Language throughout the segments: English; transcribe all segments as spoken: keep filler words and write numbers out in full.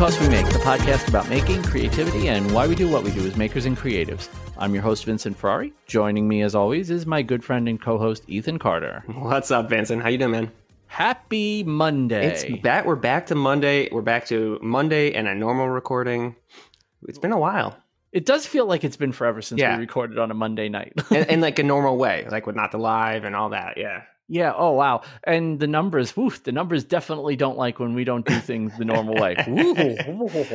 Because We Make, the podcast about making, creativity, and why we do what we do as makers and creatives. I'm your host, Vincent Ferrari. Joining me, as always, is my good friend and co-host, Ethan Carter. What's up, Vincent? How you doing, man? Happy Monday. It's back. We're back to Monday. We're back to Monday and a normal recording. It's been a while. It does feel like it's been forever since yeah. we recorded on a Monday night. and, and like a normal way, like with not the live and all that, yeah. Yeah. Oh, wow. And the numbers, woof, the numbers definitely don't like when we don't do things the normal way.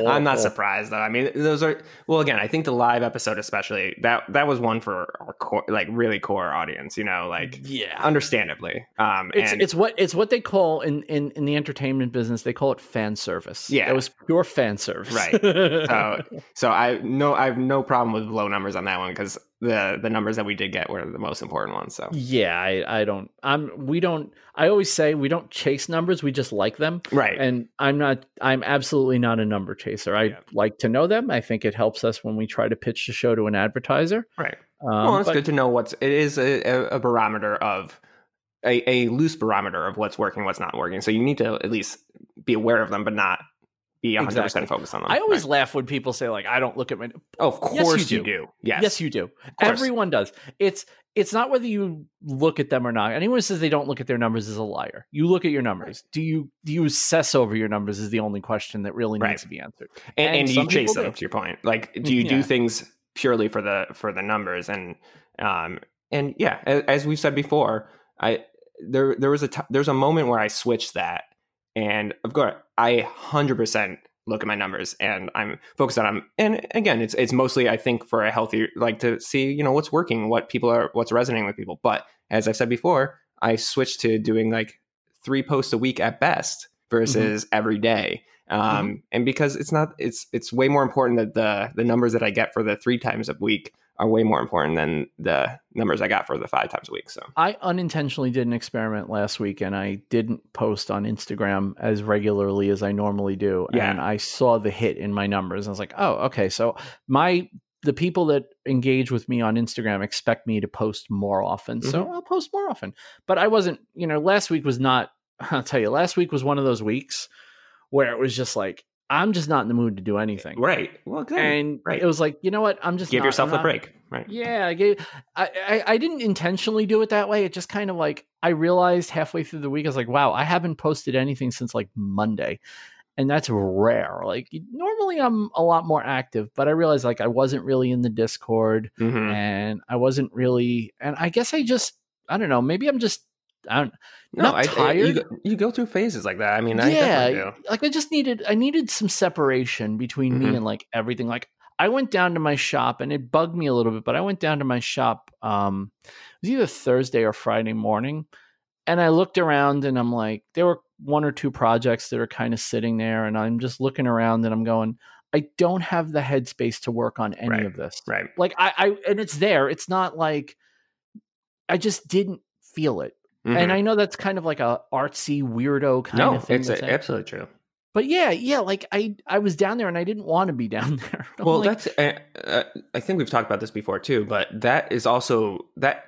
I'm not surprised though. I mean, those are, well, again, I think the live episode, especially that, that was one for our core, like really core audience, you know, like, yeah, understandably. Um, it's, and, it's what, it's what they call in, in, in the entertainment business, they call it fan service. Yeah. It was pure fan service. Right. so, so I no, I have no problem with low numbers on that one. Cause the the numbers that we did get were the most important ones. So yeah, I, I don't, I'm, we don't, I always say we don't chase numbers. We just like them. Right. And I'm not, I'm absolutely not a number chaser. I yeah. like to know them. I think it helps us when we try to pitch the show to an advertiser. Right. Um, well, it's but, good to know what's, it is a, a barometer of a, a loose barometer of what's working, what's not working. So you need to at least be aware of them, but not be one hundred percent exactly. focused on them. I always right. laugh when people say, like, I don't look at my... Oh, of course yes, you, you do. do. Yes. Yes, you do. Everyone does. It's it's not whether you look at them or not. Anyone who says they don't look at their numbers is a liar. You look at your numbers. Right. Do you do you obsess over your numbers is the only question that really right. needs to be answered. And, and, and you chase them, do. to your point. Like, do you yeah. do things purely for the for the numbers? And, um, and yeah, as, as we've said before, I there there was a t- there's a moment where I switched that. And of course, I one hundred percent look at my numbers and I'm focused on them. And again, it's it's mostly, I think, for a healthy, like to see, you know, what's working, what people are, what's resonating with people. But as I've said before, I switched to doing like three posts a week at best versus mm-hmm. every day. Um, mm-hmm. And because it's not, it's it's way more important that the the numbers that I get for the three times a week are way more important than the numbers I got for the five times a week. So I unintentionally did an experiment last week and I didn't post on Instagram as regularly as I normally do. Yeah. And I saw the hit in my numbers. I was like, oh, okay. So my, the people that engage with me on Instagram expect me to post more often. Mm-hmm. So I'll post more often, but I wasn't, you know, last week was not, I'll tell you, last week was one of those weeks where it was just like, I'm just not in the mood to do anything. Right. Well, good. And right. it was like, you know what? I'm just give not, yourself I'm a not, break. Right. Yeah. I gave. I, I, I didn't intentionally do it that way. It just kind of like, I realized halfway through the week, I was like, wow, I haven't posted anything since like Monday. And that's rare. Like normally I'm a lot more active, but I realized like I wasn't really in the Discord mm-hmm. and I wasn't really, and I guess I just, I don't know, maybe I'm just, I don't no, not I, tired. I, you, go, you go through phases like that. I mean, I yeah, do. like I just needed, I needed some separation between mm-hmm. me and like everything. Like I went down to my shop and it bugged me a little bit, but I went down to my shop. Um, it was either Thursday or Friday morning. And I looked around and I'm like, there were one or two projects that are kind of sitting there. And I'm just looking around and I'm going, I don't have the headspace to work on any right. of this. Right. Like I, I, and it's there. It's not like, I just didn't feel it. Mm-hmm. And I know that's kind of like a artsy weirdo kind no, of thing. No, it's absolutely true. But yeah, yeah, like I, I was down there and I didn't want to be down there. Well, like, that's I, uh, I think we've talked about this before too, but that is also that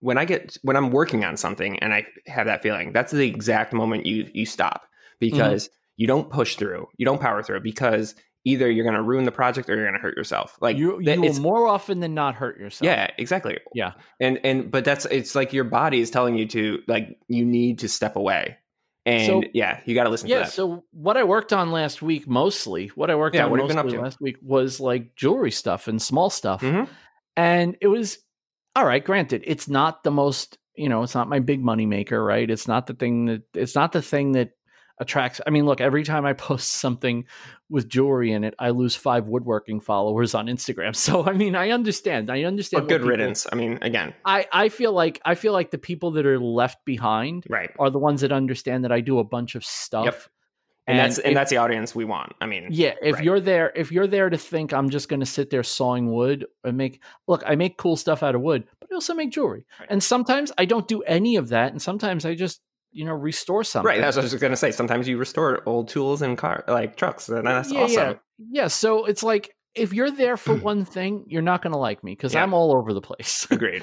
when I get when I'm working on something and I have that feeling, that's the exact moment you you stop because mm-hmm. you don't push through, you don't power through because either you're going to ruin the project or you're going to hurt yourself. Like you, you will more often than not hurt yourself. Yeah, exactly. Yeah. And, and, but that's, it's like your body is telling you to like, you need to step away and so, yeah, you got to listen yeah, to that. So what I worked on last week, mostly what I worked yeah, on what mostly have you been up to? last week was like jewelry stuff and small stuff. Mm-hmm. And it was all right. Granted, it's not the most, you know, it's not my big money maker, right? It's not the thing that it's not the thing that, attracts. I mean, look, every time I post something with jewelry in it, I lose five woodworking followers on Instagram. So, I mean, I understand. I understand. But good people, riddance. I mean, again, I, I feel like I feel like the people that are left behind right. are the ones that understand that I do a bunch of stuff. Yep. And, and that's and if, that's the audience we want. I mean, yeah. If right. you're there, if you're there to think I'm just going to sit there sawing wood and make look, I make cool stuff out of wood, but I also make jewelry. Right. And sometimes I don't do any of that, and sometimes I just. You know, restore something. Right. That's what I was going to say. Sometimes you restore old tools and car, like trucks. And that's yeah, awesome. Yeah. yeah. So it's like, if you're there for one thing, you're not going to like me because yeah. I'm all over the place. Agreed.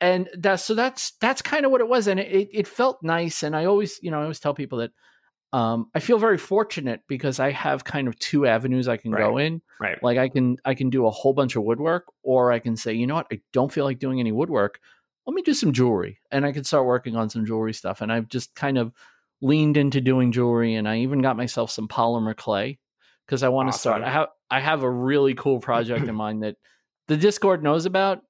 And that's, so that's, that's kind of what it was. And it, it felt nice. And I always, you know, I always tell people that Um, I feel very fortunate because I have kind of two avenues I can right. go in. Right. Like I can I can do a whole bunch of woodwork, or I can say, you know what, I don't feel like doing any woodwork. Let me do some jewelry. And I can start working on some jewelry stuff. And I've just kind of leaned into doing jewelry, and I even got myself some polymer clay because I want to awesome. start. I have I have a really cool project in mind that the Discord knows about,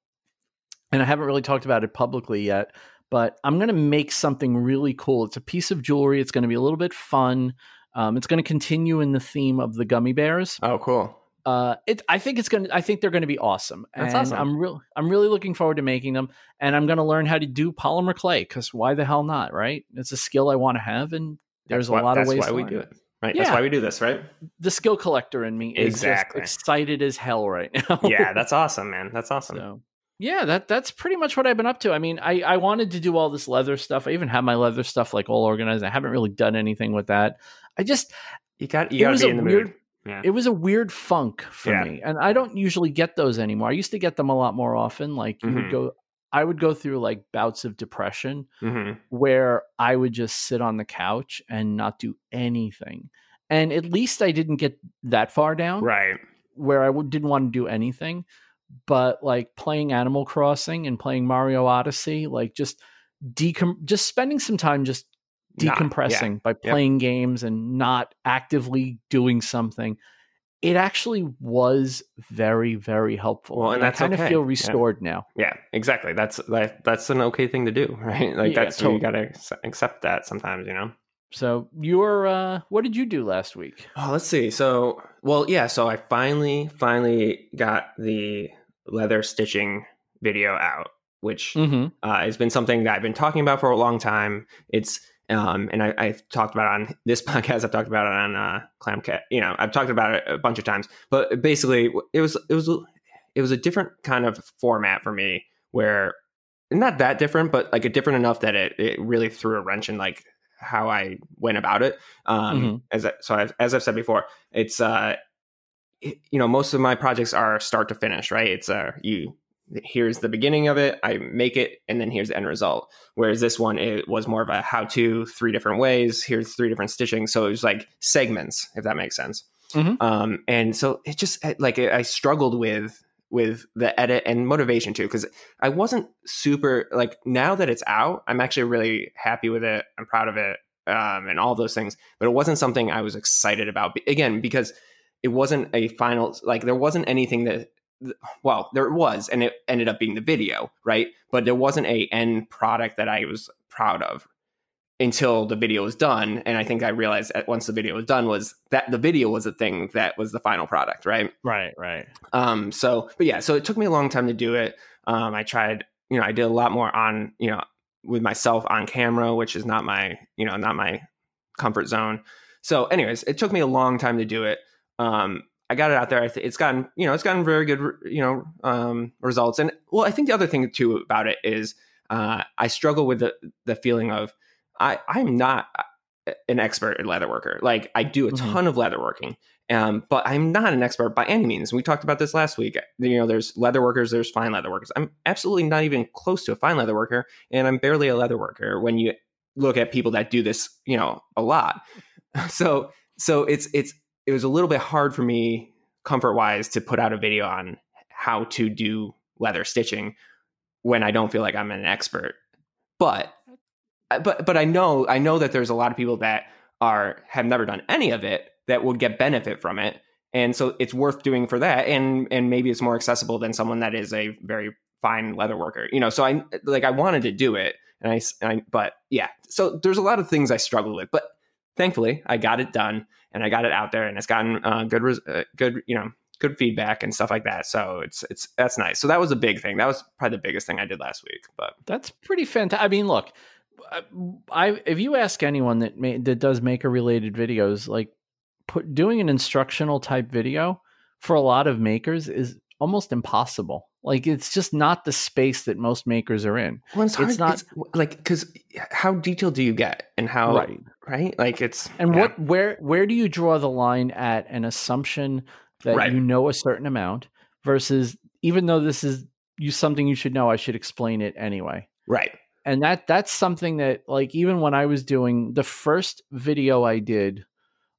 and I haven't really talked about it publicly yet. But I'm going to make something really cool. It's a piece of jewelry. It's going to be a little bit fun. Um, it's going to continue in the theme of the gummy bears. Oh, cool. Uh, it, I think it's going to, I think they're going to be awesome. That's and awesome. I'm real, I'm really looking forward to making them, and I'm going to learn how to do polymer clay. Cause why the hell not? Right. It's a skill I want to have. And there's what, a lot of ways. That's why we do it. Right. Yeah. That's why we do this, right? The skill collector in me exactly. is just excited as hell right now. Yeah. That's awesome, man. That's awesome. So. Yeah, that that's pretty much what I've been up to. I mean, I, I wanted to do all this leather stuff. I even have my leather stuff like all organized. I haven't really done anything with that. I just you got you got to be in the mood. Yeah. It was a weird funk for yeah. me, and I don't usually get those anymore. I used to get them a lot more often. Like you mm-hmm. would go, I would go through like bouts of depression mm-hmm. where I would just sit on the couch and not do anything. And at least I didn't get that far down, right? Where I didn't want to do anything. But like playing Animal Crossing and playing Mario Odyssey, like just decom- just spending some time just decompressing not, yeah, by playing yeah. games and not actively doing something, it actually was very, very helpful. Well, and, and I kind okay. of feel restored yeah. now. Yeah, exactly. That's that, that's an okay thing to do, right? Like yeah, that's totally. You got to accept that sometimes, you know? So you're, uh, what did you do last week? Oh, let's see. So, well, yeah, so I finally, finally got the leather stitching video out, which mm-hmm. uh, has been something that I've been talking about for a long time. It's, um, and I, I've talked about it on this podcast. I've talked about it on uh, Clamcat. You know, I've talked about it a bunch of times. But basically, it was, it was, it was a different kind of format for me, where not that different, but like a different enough that it it really threw a wrench in like how I went about it. Um, mm-hmm. as I, so I've, as I've said before, it's uh, it, you know, most of my projects are start to finish, right? It's uh, you here's the beginning of it, I make it, and then here's the end result. Whereas this one, it was more of a how to three different ways. Here's three different stitching. So it was like segments, if that makes sense. Mm-hmm. Um, and so it just like it, I struggled with with the edit and motivation too, because I wasn't super like, now that it's out, I'm actually really happy with it. I'm proud of it, um, and all those things, but it wasn't something I was excited about again, because it wasn't a final, like there wasn't anything that, well, there was, and it ended up being the video, right? But there wasn't a end product that I was proud of until the video was done. And I think I realized that once the video was done was that the video was the thing that was the final product. Right. Right. Right. Um, so, but yeah, so it took me a long time to do it. Um, I tried, you know, I did a lot more on, you know, with myself on camera, which is not my, you know, not my comfort zone. So anyways, it took me a long time to do it. Um, I got it out there. I th- it's gotten, you know, it's gotten very good, you know, um, results. And well, I think the other thing too about it is, uh, I struggle with the, the feeling of, I, I'm not an expert at leatherworker. Like I do a ton mm-hmm. of leatherworking, um, but I'm not an expert by any means. We talked about this last week. You know, there's leatherworkers, there's fine leatherworkers. I'm absolutely not even close to a fine leatherworker, and I'm barely a leatherworker when you look at people that do this, you know, a lot. So, so it's it's it was a little bit hard for me, comfort wise, to put out a video on how to do leather stitching when I don't feel like I'm an expert, but. But but I know I know that there's a lot of people that are have never done any of it that would get benefit from it, and so it's worth doing for that, and and maybe it's more accessible than someone that is a very fine leather worker, you know. So I like I wanted to do it, and I, and I but yeah. So there's a lot of things I struggled with, but thankfully I got it done and I got it out there, and it's gotten uh, good res- uh, good you know good feedback and stuff like that. So it's it's that's nice. So that was a big thing. That was probably the biggest thing I did last week. But that's pretty fantastic. I mean, look. I if you ask anyone that may, that does maker related videos, like put doing an instructional type video for a lot of makers is almost impossible. Like it's just not the space that most makers are in. Well, it's, hard, it's not it's, like because how detailed do you get and how right, right? Like it's and yeah. what where where do you draw the line at an assumption that right. you know a certain amount versus even though this is you something you should know, I should explain it anyway. Right. And that that's something that, like, even when I was doing the first video I did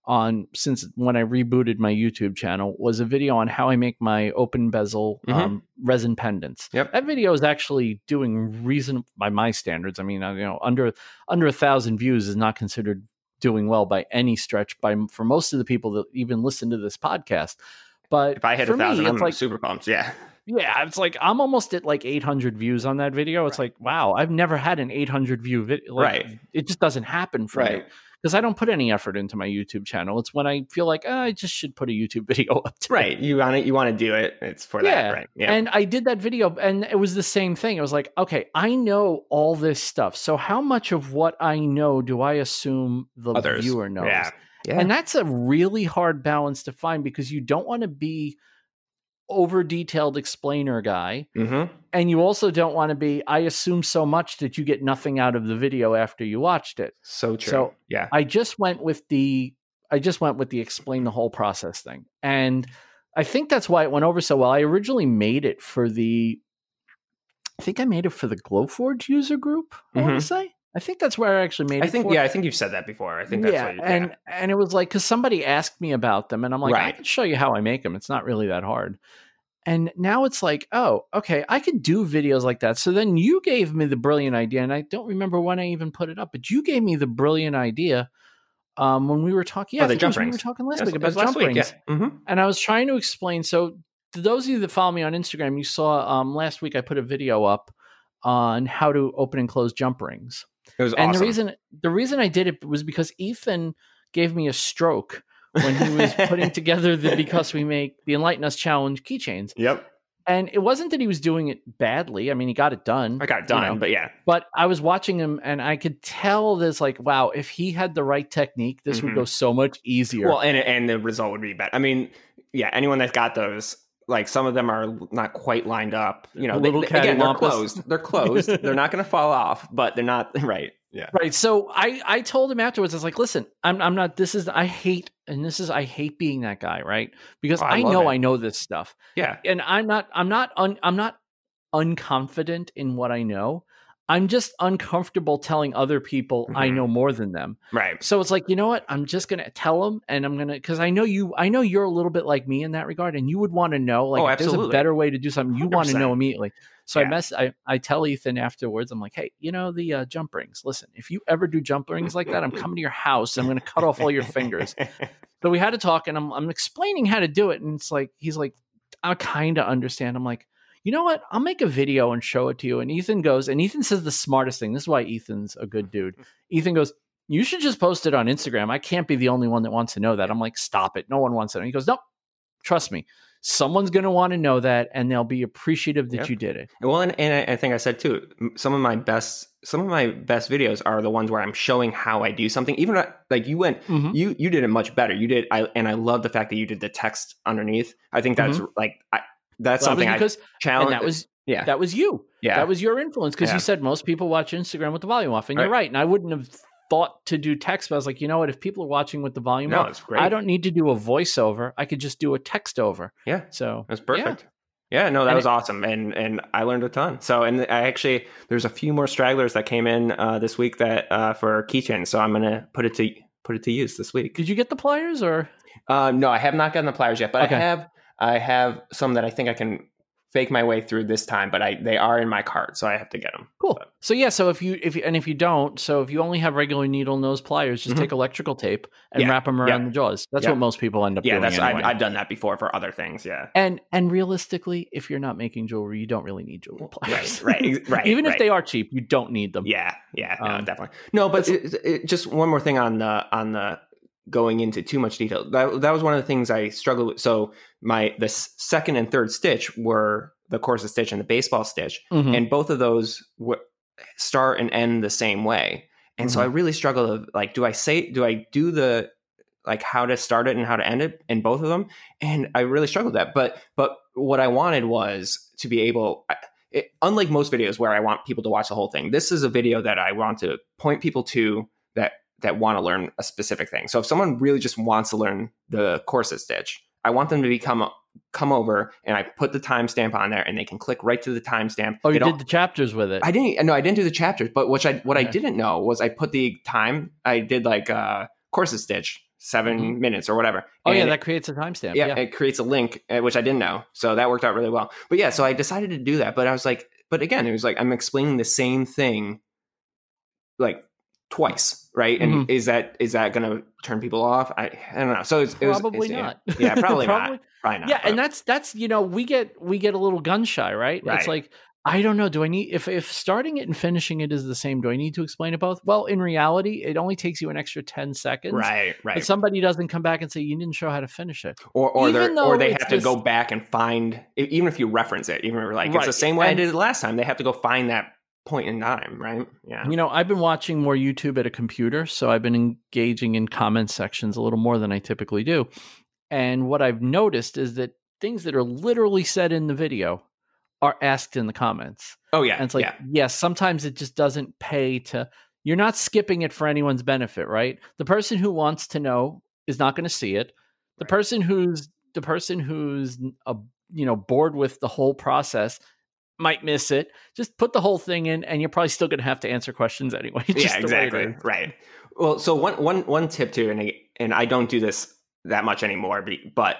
on since when I rebooted my YouTube channel was a video on how I make my open bezel mm-hmm. um, resin pendants. Yep. That video is actually doing reason by my standards. I mean, you know, under under a thousand views is not considered doing well by any stretch by for most of the people that even listen to this podcast. But if I hit a thousand, I'm like super pumped. Yeah. Yeah, it's like I'm almost at like eight hundred views on that video. It's right. like, wow, I've never had an eight hundred view video. Like, right. It just doesn't happen for right. me because I don't put any effort into my YouTube channel. It's when I feel like oh, I just should put a YouTube video up. Today. Right. You want it. You want to do it. It's for yeah. that. Right. Yeah. And I did that video and it was the same thing. It was like, okay, I know all this stuff. So how much of what I know do I assume the Others. viewer knows? Yeah. Yeah. And that's a really hard balance to find because you don't want to be over detailed explainer guy. Mm-hmm. And you also don't want to be, I assume so much that you get nothing out of the video after you watched it. So true. So yeah, I just went with the, I just went with the explain the whole process thing. And I think that's why it went over so well. I originally made it for the, I think I made it for the Glowforge user group. I mm-hmm. want to say, I think that's where I actually made it. I think, for. yeah, I think you've said that before. I think that's yeah, what you did. And, yeah. and it was like, because somebody asked me about them, and I'm like, right. I can show you how I make them. It's not really that hard. And now it's like, oh, okay, I could do videos like that. So then you gave me the brilliant idea, and I don't remember when I even put it up, but you gave me the brilliant idea um, when we were talking. Yeah, oh, the jump rings. We were talking last was, week about jump rings. Yeah. Mm-hmm. And I was trying to explain. So to those of you that follow me on Instagram, you saw um, last week I put a video up on how to open and close jump rings. It was and awesome. the reason the reason I did it was because Ethan gave me a stroke when he was putting together the Because We Make the Enlighten Us Challenge keychains. Yep. And it wasn't that he was doing it badly. I mean, he got it done. I got it done, you know, but yeah. But I was watching him and I could tell this like, wow, if he had the right technique, this mm-hmm. would go so much easier. Well, and and the result would be better. I mean, yeah, anyone that got those, like some of them are not quite lined up, you know, they, again, they're closed. They're closed. They're not going to fall off, but they're not right. Yeah. Right. So I, I told him afterwards, I was like, listen, I'm I'm not, this is, I hate, and this is, I hate being that guy. Right. Because oh, I, I know, it. I know this stuff. Yeah. And I'm not, I'm not, un, I'm not unconfident in what I know. I'm just uncomfortable telling other people mm-hmm. I know more than them. Right. So it's like, you know what? I'm just going to tell them and I'm going to, cause I know you, I know you're a little bit like me in that regard and you would want to know, like, oh, if there's a better way to do something. You want to know immediately. So yeah. I mess, I, I tell Ethan afterwards, I'm like, hey, you know, the uh, jump rings, listen, if you ever do jump rings like that, I'm coming to your house. And I'm going to cut off all your fingers. So we had a talk and I'm, I'm explaining how to do it. And it's like, he's like, I kind of understand. I'm like, you know what? I'll make a video and show it to you. And Ethan goes, and Ethan says the smartest thing. This is why Ethan's a good dude. Ethan goes, you should just post it on Instagram. I can't be the only one that wants to know that. I'm like, stop it. No one wants it. And he goes, nope, trust me. Someone's going to want to know that. And they'll be appreciative that yep. you did it. Well, and, and I think I said too, some of my best, some of my best videos are the ones where I'm showing how I do something. Even like you went, mm-hmm. you, you did it much better. You did. I, and I love the fact that you did the text underneath. I think that's mm-hmm. like, I, That's that something because, I challenge. That was yeah. That was you. Yeah. That was your influence because yeah. you said most people watch Instagram with the volume off, and right. you're right. And I wouldn't have thought to do text, but I was like, you know what? If people are watching with the volume no, off, I don't need to do a voiceover. I could just do a text over. Yeah. So that's perfect. Yeah. yeah no, that and was it, awesome, and and I learned a ton. So and I actually there's a few more stragglers that came in uh, this week that uh, for keychains. So I'm gonna put it to put it to use this week. Did you get the pliers or? Uh, no, I have not gotten the pliers yet, but okay. I have. I have some that I think I can fake my way through this time, but I they are in my cart, so I have to get them. Cool. But. So yeah, so if you if you, and if you don't, so if you only have regular needle nose pliers, just mm-hmm. take electrical tape and yeah. wrap them around yeah. the jaws. That's yeah. what most people end up yeah, doing. Yeah, that's anyway. I've, I've done that before for other things. Yeah, and and realistically, if you're not making jewelry, you don't really need jewelry pliers. Right, right, right. Even right. if they are cheap, you don't need them. Yeah, yeah, no, um, definitely. No, but it, it, just one more thing on the on the. going into too much detail. That, that was one of the things I struggled with. So my, the second and third stitch were the corset stitch and the baseball stitch. Mm-hmm. And both of those w- start and end the same way. And mm-hmm. so I really struggled with like, do I say, do I do the, like how to start it and how to end it in both of them? And I really struggled with that. But, but what I wanted was to be able, it, unlike most videos where I want people to watch the whole thing, this is a video that I want to point people to that, that want to learn a specific thing. So if someone really just wants to learn the corset stitch, I want them to become come over and I put the timestamp on there and they can click right to the timestamp. Oh, they you did the chapters with it. I didn't, no, I didn't do the chapters, but which I, what okay. I didn't know was I put the time, I did like uh Corset Stitch, seven mm-hmm. minutes or whatever. Oh and yeah, that creates a timestamp. Yeah, yeah, it creates a link, which I didn't know. So that worked out really well. But yeah, so I decided to do that, but I was like, but again, it was like, I'm explaining the same thing like twice, right? And mm-hmm. is that is that going to turn people off? I, I don't know. So it's probably it was, it's, not. Yeah, yeah probably, probably not. Probably not. Yeah, but. And that's that's you know we get we get a little gun shy, right? right? It's like I don't know. Do I need if if starting it and finishing it is the same? Do I need to explain it both? Well, in reality, it only takes you an extra ten seconds, right? Right. But somebody doesn't come back and say you didn't show how to finish it, or or, or they have just, to go back and find even if you reference it, even if you're like right. it's the same way and, I did it last time. They have to go find that. Point in time, right? Yeah. You know, I've been watching more YouTube at a computer, so I've been engaging in comment sections a little more than I typically do. And what I've noticed is that things that are literally said in the video are asked in the comments. Oh, yeah. And it's like, yes, yeah. yeah, sometimes it just doesn't pay to, you're not skipping it for anyone's benefit, right? The person who wants to know is not going to see it. The right. person who's, the person who's, a, you know, bored with the whole process might miss it. Just put the whole thing in and you're probably still going to have to answer questions anyway. Yeah, exactly. Right. Well, so one, one, one tip too, and I, and I don't do this that much anymore, but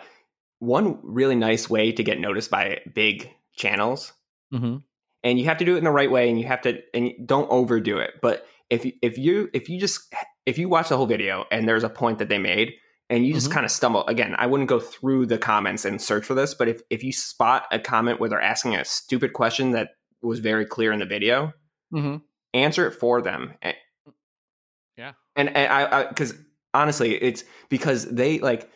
one really nice way to get noticed by big channels mm-hmm. and you have to do it in the right way and you have to, and don't overdo it. But if you, if you, if you just, if you watch the whole video and there's a point that they made and you just mm-hmm. kind of stumble. Again, I wouldn't go through the comments and search for this, but if, if you spot a comment where they're asking a stupid question that was very clear in the video, mm-hmm. answer it for them. Yeah. And, and I, because honestly, it's because they like,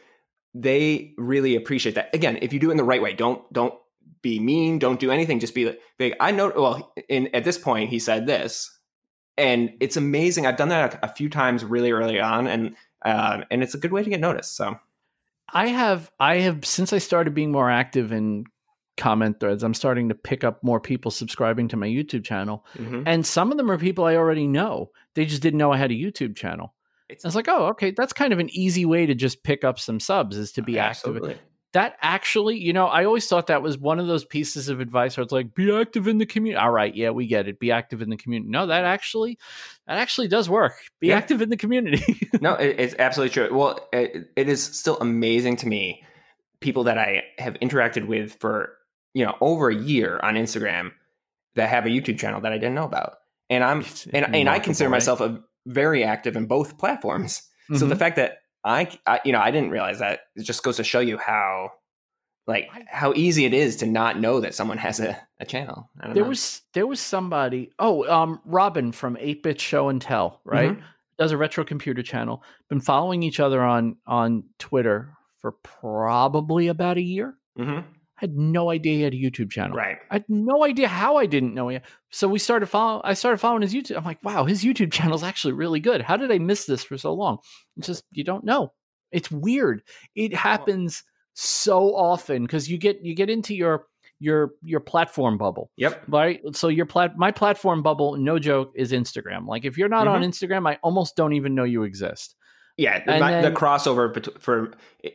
they really appreciate that. Again, if you do it in the right way, don't, don't be mean. Don't do anything. Just be like, I know. Well, in, at this point he said this and it's amazing. I've done that a, a few times really early on. And, Um, and it's a good way to get noticed. So I have, I have, since I started being more active in comment threads, I'm starting to pick up more people subscribing to my YouTube channel. Mm-hmm. And some of them are people I already know. They just didn't know I had a YouTube channel. It's, it's like, oh, okay. That's kind of an easy way to just pick up some subs is to be absolutely. active. That actually, you know, I always thought that was one of those pieces of advice where it's like, be active in the community. All right. Yeah, we get it. Be active in the community. No, that actually, that actually does work. Be yeah. active in the community. No, it, it's absolutely true. Well, it, it is still amazing to me. People that I have interacted with for, you know, over a year on Instagram that have a YouTube channel that I didn't know about. And I'm, and, and I consider myself a very active in both platforms. Mm-hmm. So the fact that, I, I, you know, I didn't realize that. It just goes to show you how, like, how easy it is to not know that someone has a, a channel. I don't there know. was there was somebody. Oh, um, Robin from eight-Bit Show and Tell, right? Mm-hmm. Does a retro computer channel. Been following each other on on Twitter for probably about a year. Mm-hmm. I had no idea he had a YouTube channel. Right. I had no idea how I didn't know he had. So we started follow. I started following his YouTube. I'm like, wow, his YouTube channel is actually really good. How did I miss this for so long? It's just, you don't know. It's weird. It happens so often because you get you get into your your your platform bubble. Yep. Right. So your plat my platform bubble, no joke, is Instagram. Like if you're not mm-hmm. on Instagram, I almost don't even know you exist. Yeah, the, then, the crossover for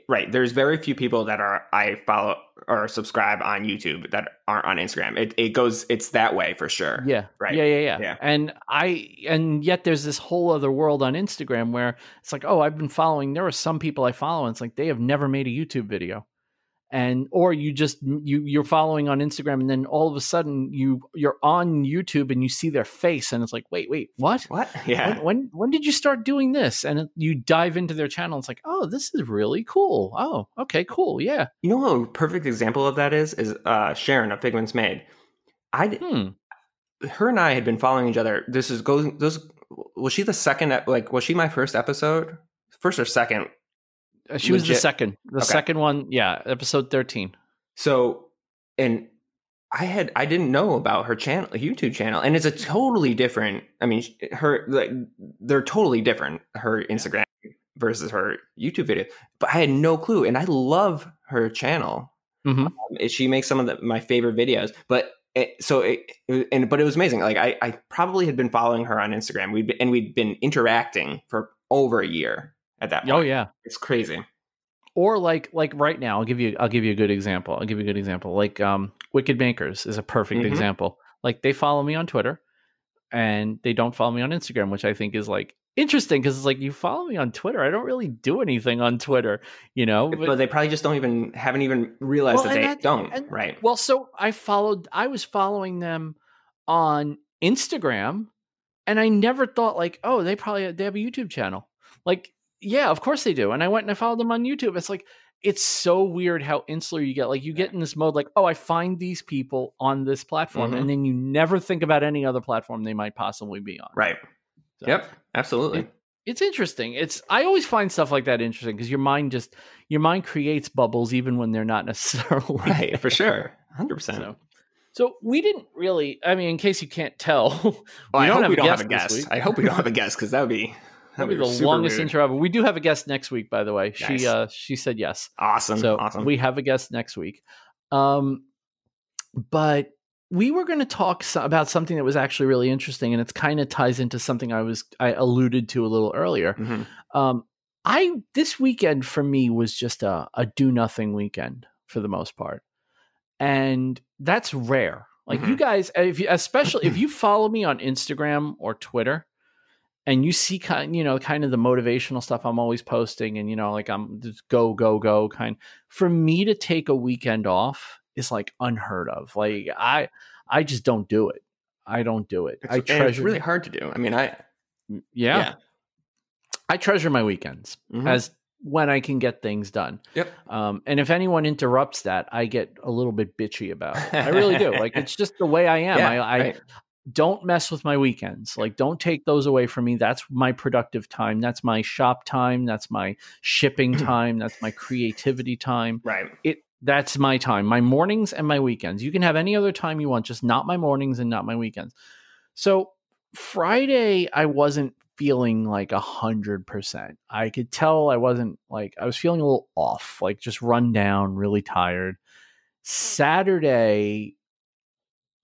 right. There's very few people that are I follow or subscribe on YouTube that aren't on Instagram. It it goes it's that way for sure. Yeah, right. Yeah, yeah, yeah, yeah. And I and yet there's this whole other world on Instagram where it's like, oh, I've been following. There are some people I follow, and it's like they have never made a YouTube video, and or you just you you're following on Instagram, and then all of a sudden you you're on YouTube and you see their face, and it's like, wait, wait, what? What? Yeah. When, when, when did you start doing this? And you dive into their channel. And it's like, oh, this is really cool. Oh, okay, cool. Yeah. You know what a perfect example of that is is uh, Sharon of Figment's Maid. I hmm. her and I had been following each other. This is goes. This was she the second. Like, was she my first episode? First or second? She Legit. was the second, the okay. second one. Yeah. Episode thirteen. So, and I had, I didn't know about her channel, YouTube channel. And it's a totally different, I mean, her, like, they're totally different. Her Instagram versus her YouTube video, but I had no clue. And I love her channel. Mm-hmm. Um, she makes some of the, my favorite videos, but it, so it, it, and, but it was amazing. Like I, I probably had been following her on Instagram. We'd been, and we'd been interacting for over a year. At that point. Oh yeah, it's crazy. Or like like right now, I'll give you I'll give you a good example. I'll give you a good example. Like um, Wicked Bankers is a perfect mm-hmm. example. Like they follow me on Twitter and they don't follow me on Instagram, which I think is like interesting because it's like you follow me on Twitter. I don't really do anything on Twitter, you know. But, but they probably just don't even haven't even realized well, that they that, don't. And, right. Well, so I followed I was following them on Instagram and I never thought like, oh, they probably they have a YouTube channel. Like, yeah, of course they do. And I went and I followed them on YouTube. It's like, it's so weird how insular you get. Like you get in this mode like, oh, I find these people on this platform. Mm-hmm. And then you never think about any other platform they might possibly be on. Right. So, yep. Absolutely. It, it's interesting. It's I always find stuff like that interesting because your mind just your mind creates bubbles even when they're not necessarily. Right. There. For sure. one hundred percent. So, so we didn't really I mean, in case you can't tell, well, we I don't, hope have, we a don't have a guest. I hope we don't have a guest because that would be. That would be the longest weird. intro ever. We do have a guest next week, by the way. Nice. She uh, she said yes. Awesome. So awesome. We have a guest next week. Um, but we were going to talk so- about something that was actually really interesting, and it kind of ties into something I was I alluded to a little earlier. Mm-hmm. Um, I this weekend for me was just a, a do nothing weekend for the most part, and that's rare. Like mm-hmm. you guys, if you, especially if you follow me on Instagram or Twitter. And you see kind, you know, kind of the motivational stuff I'm always posting, and you know, like I'm just go, go, go. Kind for me to take a weekend off is like unheard of. Like I, I just don't do it. I don't do it. It's, I treasure. It's really hard to do. I mean, I, yeah, yeah. I treasure my weekends mm-hmm. as when I can get things done. Yep. Um, and if anyone interrupts that, I get a little bit bitchy about it. I really do. Like it's just the way I am. Yeah, I. I right. Don't mess with my weekends. Like, don't take those away from me. That's my productive time. That's my shop time. That's my shipping time. That's my creativity time. Right. It. That's my time. My mornings and my weekends. You can have any other time you want, just not my mornings and not my weekends. So Friday, I wasn't feeling like a hundred percent. I could tell I wasn't like, I was feeling a little off, like just run down, really tired. Saturday,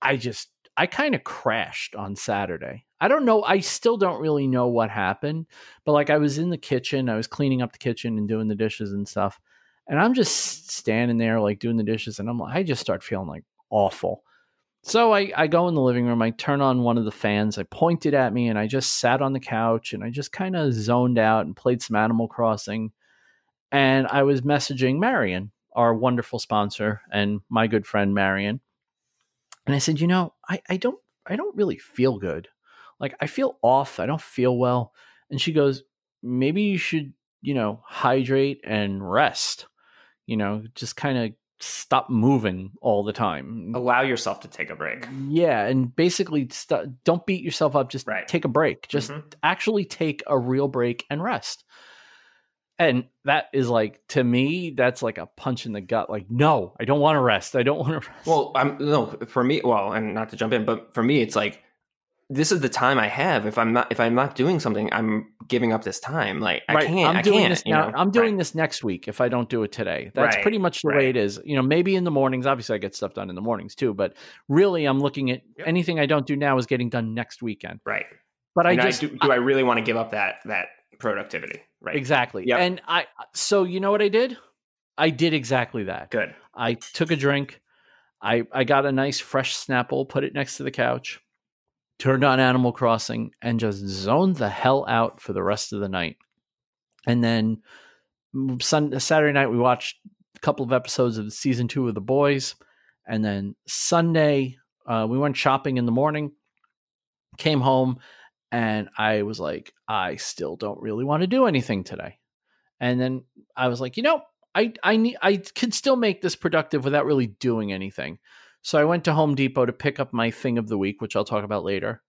I just, I kind of crashed on Saturday. I don't know. I still don't really know what happened, but like I was in the kitchen, I was cleaning up the kitchen and doing the dishes and stuff. And I'm just standing there like doing the dishes. And I'm like, I just start feeling like awful. So I, I go in the living room, I turn on one of the fans, I pointed at me and I just sat on the couch and I just kind of zoned out and played some Animal Crossing. And I was messaging Marion, our wonderful sponsor and my good friend, Marion. And I said, you know, I, I don't I don't really feel good. Like I feel off. I don't feel well. And she goes, maybe you should, you know, hydrate and rest, you know, just kind of stop moving all the time. Allow yourself to take a break. Yeah. And basically st- don't beat yourself up. Just right. take a break. Just mm-hmm. actually take a real break and rest. And that is like, to me, that's like a punch in the gut. Like, no, I don't want to rest. I don't want to rest. Well, I'm, no, for me, well, and not to jump in, but for me, it's like, this is the time I have. If I'm not, if I'm not doing something, I'm giving up this time. Like right. I can't, I'm I doing can't, this now, you know? I'm doing right. this next week. If I don't do it today, that's right. pretty much the right. way it is. You know, maybe in the mornings, obviously I get stuff done in the mornings too, but really I'm looking at yep. anything I don't do now is getting done next weekend. Right. But and I just, I do, do I really want to give up that, that productivity? Right. Exactly. Yep. And I, so you know what I did? I did exactly that. Good. I took a drink. I, I got a nice fresh Snapple, put it next to the couch, turned on Animal Crossing and just zoned the hell out for the rest of the night. And then Sunday, Saturday night, we watched a couple of episodes of season two of The Boys. And then Sunday, uh, we went shopping in the morning, came home. And I was like, I still don't really want to do anything today. And then I was like, you know, I I need I could still make this productive without really doing anything. So I went to Home Depot to pick up my thing of the week, which I'll talk about later.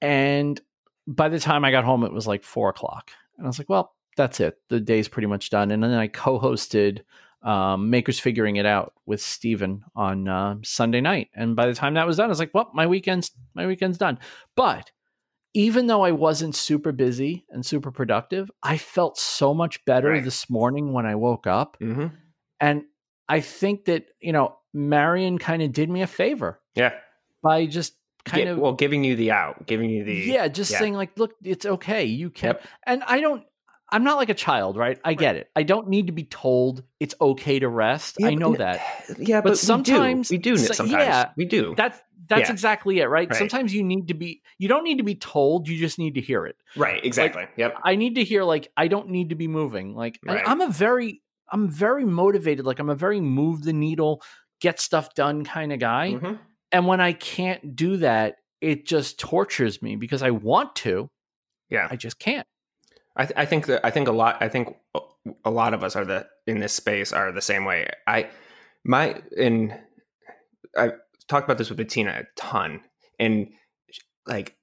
And by the time I got home, it was like four o'clock. And I was like, well, that's it. The day's pretty much done. And then I co-hosted um, Makers Figuring It Out with Steven on uh, Sunday night. And by the time that was done, I was like, well, my weekend's my weekend's done. But even though I wasn't super busy and super productive, I felt so much better right. this morning when I woke up. Mm-hmm. And I think that, you know, Marion kind of did me a favor. Yeah. By just kind Get, of. Well, giving you the out, giving you the. Yeah. Just yeah. saying like, look, it's okay. You can. Yep. And I don't, I'm not like a child, right? I right. get it. I don't need to be told it's okay to rest. Yeah, I know but, that. Yeah, but, but sometimes we do. We do so, sometimes. Yeah, we do. That's that's yeah. exactly it, right? right? Sometimes you need to be. You don't need to be told. You just need to hear it. Right. Exactly. Like, yep. I need to hear. Like I don't need to be moving. Like right. I, I'm a very, I'm very motivated. Like I'm a very move the needle, get stuff done kind of guy. Mm-hmm. And when I can't do that, it just tortures me because I want to. Yeah. I just can't. I, th- I think that I think a lot. I think a lot of us are the in this space are the same way. I my and I talked about this with Bettina a ton, and like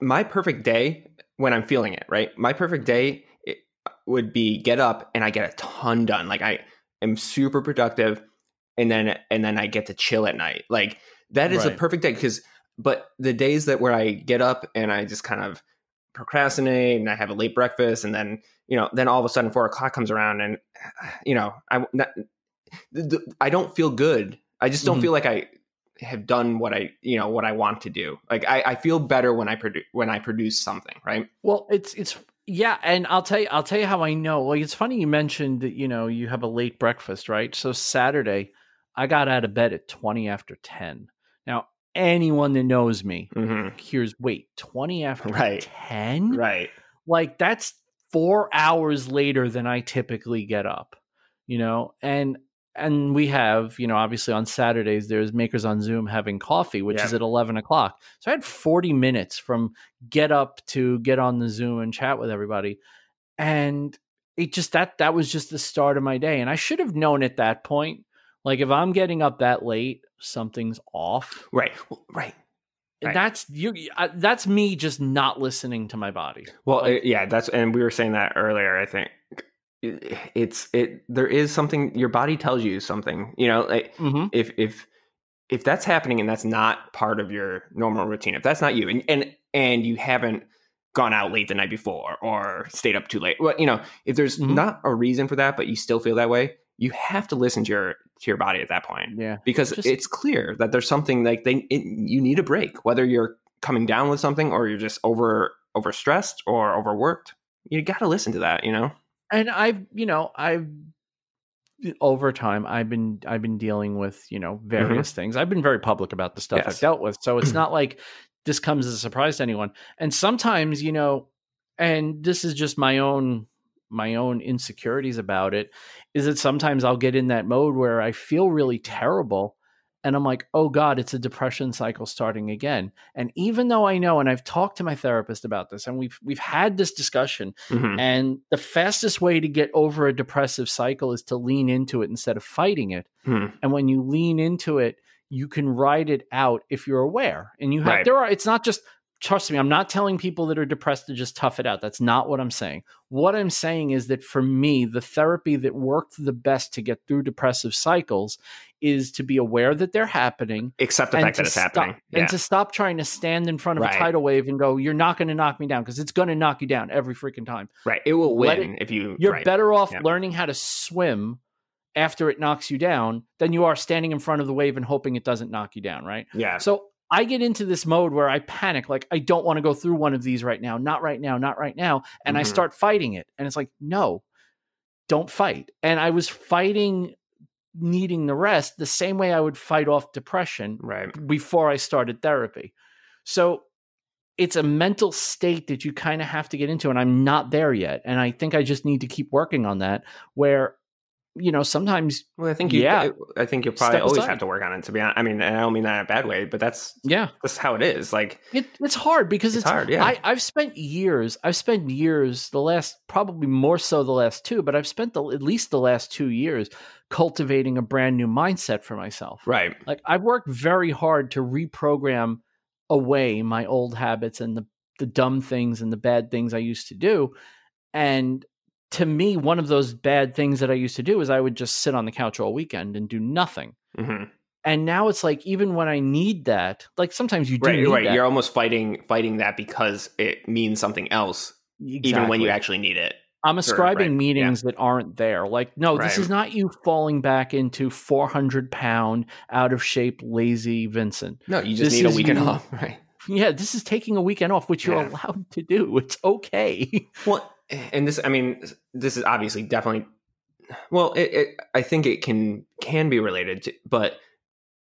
my perfect day when I'm feeling it. Right, my perfect day it would be get up and I get a ton done. Like I am super productive, and then and then I get to chill at night. Like that is right. a perfect day because. But the days that where I get up and I just kind of procrastinate and I have a late breakfast and then, you know, then all of a sudden four o'clock comes around and, you know, I, not, I don't feel good. I just don't mm-hmm. feel like I have done what I, you know, what I want to do. Like I, I feel better when I produce, when I produce something. Right. Well, it's, it's, yeah. And I'll tell you, I'll tell you how I know. Like, it's funny you mentioned that, you know, you have a late breakfast, right? So Saturday I got out of bed at twenty after ten. Now, anyone that knows me mm-hmm. hears wait twenty after ten, right? Like that's four hours later than I typically get up, you know. And and we have, you know, obviously on Saturdays there's Makers on Zoom having coffee, which yeah. is at eleven o'clock. So I had forty minutes from get up to get on the Zoom and chat with everybody, and it just that that was just the start of my day. And I should have known at that point, like if I'm getting up that late. Something's off. Right. Right. right. That's you. Uh, that's me just not listening to my body. Well, like, yeah, that's, and we were saying that earlier, I think it's, it, there is something your body tells you something, you know, like mm-hmm. if, if, if that's happening and that's not part of your normal routine, if that's not you and, and, and you haven't gone out late the night before or stayed up too late, well, you know, if there's mm-hmm. not a reason for that, but you still feel that way, you have to listen to your, to your body at that point, yeah, because just, it's clear that there's something like they it, you need a break, whether you're coming down with something or you're just over overstressed or overworked. You got to listen to that, you know. And I've, you know, I've over time I've been I've been dealing with, you know, various mm-hmm. things. I've been very public about the stuff yes. I've dealt with, so it's not like this comes as a surprise to anyone. And sometimes, you know, and this is just my own. my own insecurities about it is that sometimes I'll get in that mode where I feel really terrible and I'm like, oh God, it's a depression cycle starting again. And even though I know, and I've talked to my therapist about this and we've, we've had this discussion mm-hmm. and the fastest way to get over a depressive cycle is to lean into it instead of fighting it. Mm-hmm. And when you lean into it, you can ride it out if you're aware and you have, right. there are, it's not just, trust me, I'm not telling people that are depressed to just tough it out. That's not what I'm saying. What I'm saying is that for me, the therapy that worked the best to get through depressive cycles is to be aware that they're happening. Accept the fact that it's stop, happening. Yeah. And to stop trying to stand in front of right. a tidal wave and go, you're not going to knock me down, because it's going to knock you down every freaking time. Right. It will win it, if you... You're right. better off yeah. learning how to swim after it knocks you down than you are standing in front of the wave and hoping it doesn't knock you down, right? Yeah. So... I get into this mode where I panic, like, I don't want to go through one of these right now, not right now, not right now. And mm-hmm. I start fighting it. And it's like, no, don't fight. And I was fighting needing the rest the same way I would fight off depression right. before I started therapy. So it's a mental state that you kind of have to get into. And I'm not there yet. And I think I just need to keep working on that where you know, sometimes, well, I think, you, yeah, I think you'll probably always have to work on it, to be honest. I mean, and I don't mean that in a bad way, but that's, yeah, that's how it is. Like it, it's hard because it's, it's hard. Yeah. I, I've spent years, I've spent years, the last, probably more so the last two, but I've spent the, at least the last two years cultivating a brand new mindset for myself. Right. Like I've worked very hard to reprogram away my old habits and the, the dumb things and the bad things I used to do. And to me, one of those bad things that I used to do is I would just sit on the couch all weekend and do nothing. Mm-hmm. And now it's like, even when I need that, like sometimes you do right, need right. that. You're almost fighting fighting that because it means something else, exactly. even when you actually need it. I'm ascribing or, right. meanings yeah. that aren't there. Like, no, right. this is not you falling back into four hundred pound, out of shape, lazy Vincent. No, you just this need a weekend you. off. Right. Yeah, this is taking a weekend off, which yeah. you're allowed to do. It's okay. Well, and this, I mean, this is obviously definitely, well, it, it, I think it can, can be related to, but